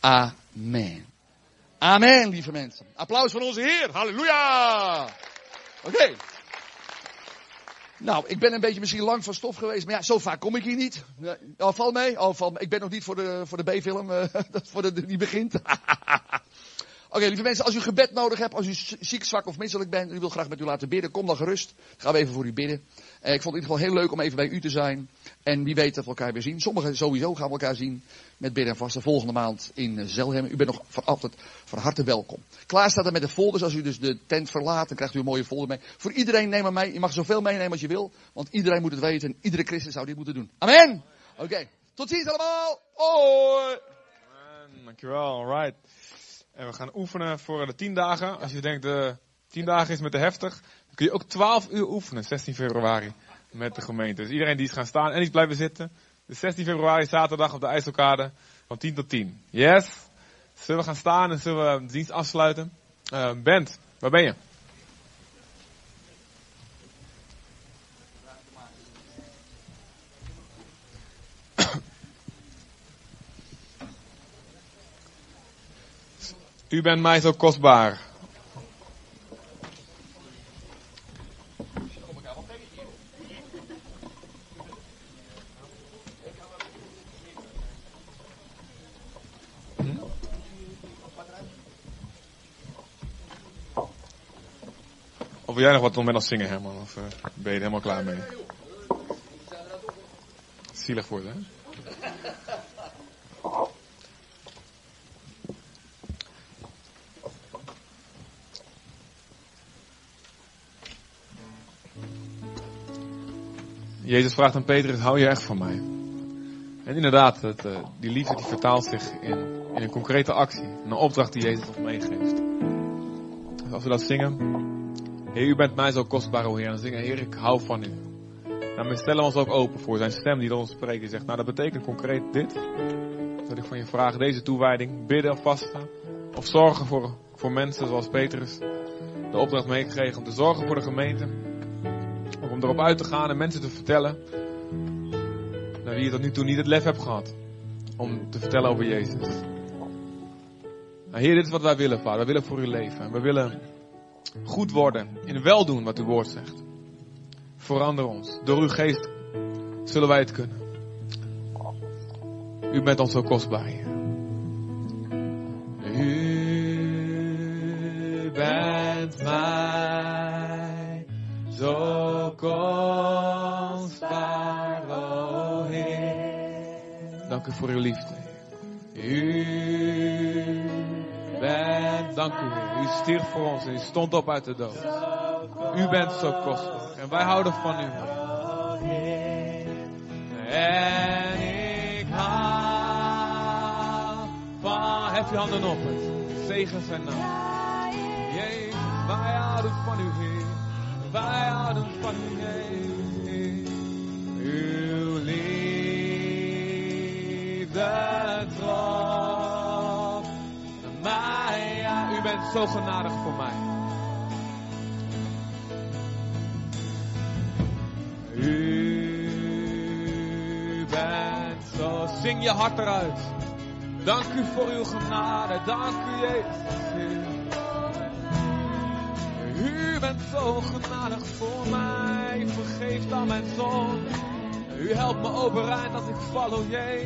Amen. Amen, lieve mensen. Applaus voor onze Heer. Halleluja. Oké. Nou, ik ben een beetje misschien lang van stof geweest. Maar ja, zo vaak kom ik hier niet. Oh, val mee. Ik ben nog niet voor de B-film. Die begint. Oké, lieve mensen. Als u gebed nodig hebt. Als u ziek, zwak of misselijk bent. En u wil graag met u laten bidden. Kom dan gerust. Gaan we even voor u bidden. Ik vond het in ieder geval heel leuk om even bij u te zijn. En wie weet dat we elkaar weer zien. Sommigen sowieso gaan we elkaar zien. Met bidden en vasten volgende maand in Zelhem. U bent nog van harte welkom. Klaar staat er met de folders. Als u dus de tent verlaat, dan krijgt u een mooie folder mee. Voor iedereen neem maar mee. Je mag zoveel meenemen als je wil. Want iedereen moet het weten. En iedere christen zou dit moeten doen. Amen. Oké. Tot ziens allemaal. Hoi. Amen. Dankjewel. Alright. En we gaan oefenen voor de 10 dagen. Als je denkt, de 10 dagen is me te heftig. Dan kun je ook 12 uur oefenen. 16 februari met de gemeente. Dus iedereen die is gaan staan en die is blijven zitten. Dus 16 februari, zaterdag op de IJsselkade van 10 tot 10. Yes! Zullen we gaan staan en zullen we de dienst afsluiten? Bent, waar ben je? U bent mij zo kostbaar. Of wil jij nog wat doen met dat zingen, Herman? Of ben je er helemaal klaar mee? Zielig worden, hè? Jezus vraagt aan Petrus, hou je echt van mij? En inderdaad, die liefde die vertaalt zich in een concrete actie. Een opdracht die Jezus ons meegeeft. Dus als we dat zingen... Heer, u bent mij zo kostbaar, o Heer. En dan zingen, Heer, ik hou van u. Nou, we stellen ons ook open voor zijn stem die door ons spreekt. Die zegt, nou dat betekent concreet dit. Dat ik van je vraag, deze toewijding, bidden of vasten. Of zorgen voor mensen zoals Petrus. De opdracht meegekregen om te zorgen voor de gemeente. Of om erop uit te gaan en mensen te vertellen. Naar wie je tot nu toe niet het lef hebt gehad. Om te vertellen over Jezus. Nou, Heer, dit is wat wij willen, Vader. Wij willen voor u leven. En we willen... goed worden, in weldoen wat uw woord zegt. Verander ons. Door uw geest zullen wij het kunnen. U bent ons zo kostbaar, Heer. U bent mij zo kostbaar, o Heer. Dank u voor uw liefde. Dank u, Heer. U stierf voor ons en u stond op uit de dood. U bent zo kostbaar. En wij houden van u, Heer. En ik hou van... Hef je handen op. Zegen zijn naam. Jezus, wij houden van u, Heer. Wij houden van u, Heer. Uw liefde. U bent zo genadig voor mij. U bent zo. Zing je hart eruit. Dank u voor uw genade. Dank u, Jezus. U bent zo genadig voor mij. Vergeef dan mijn zonde. U helpt me overeind als ik val, o Jezus.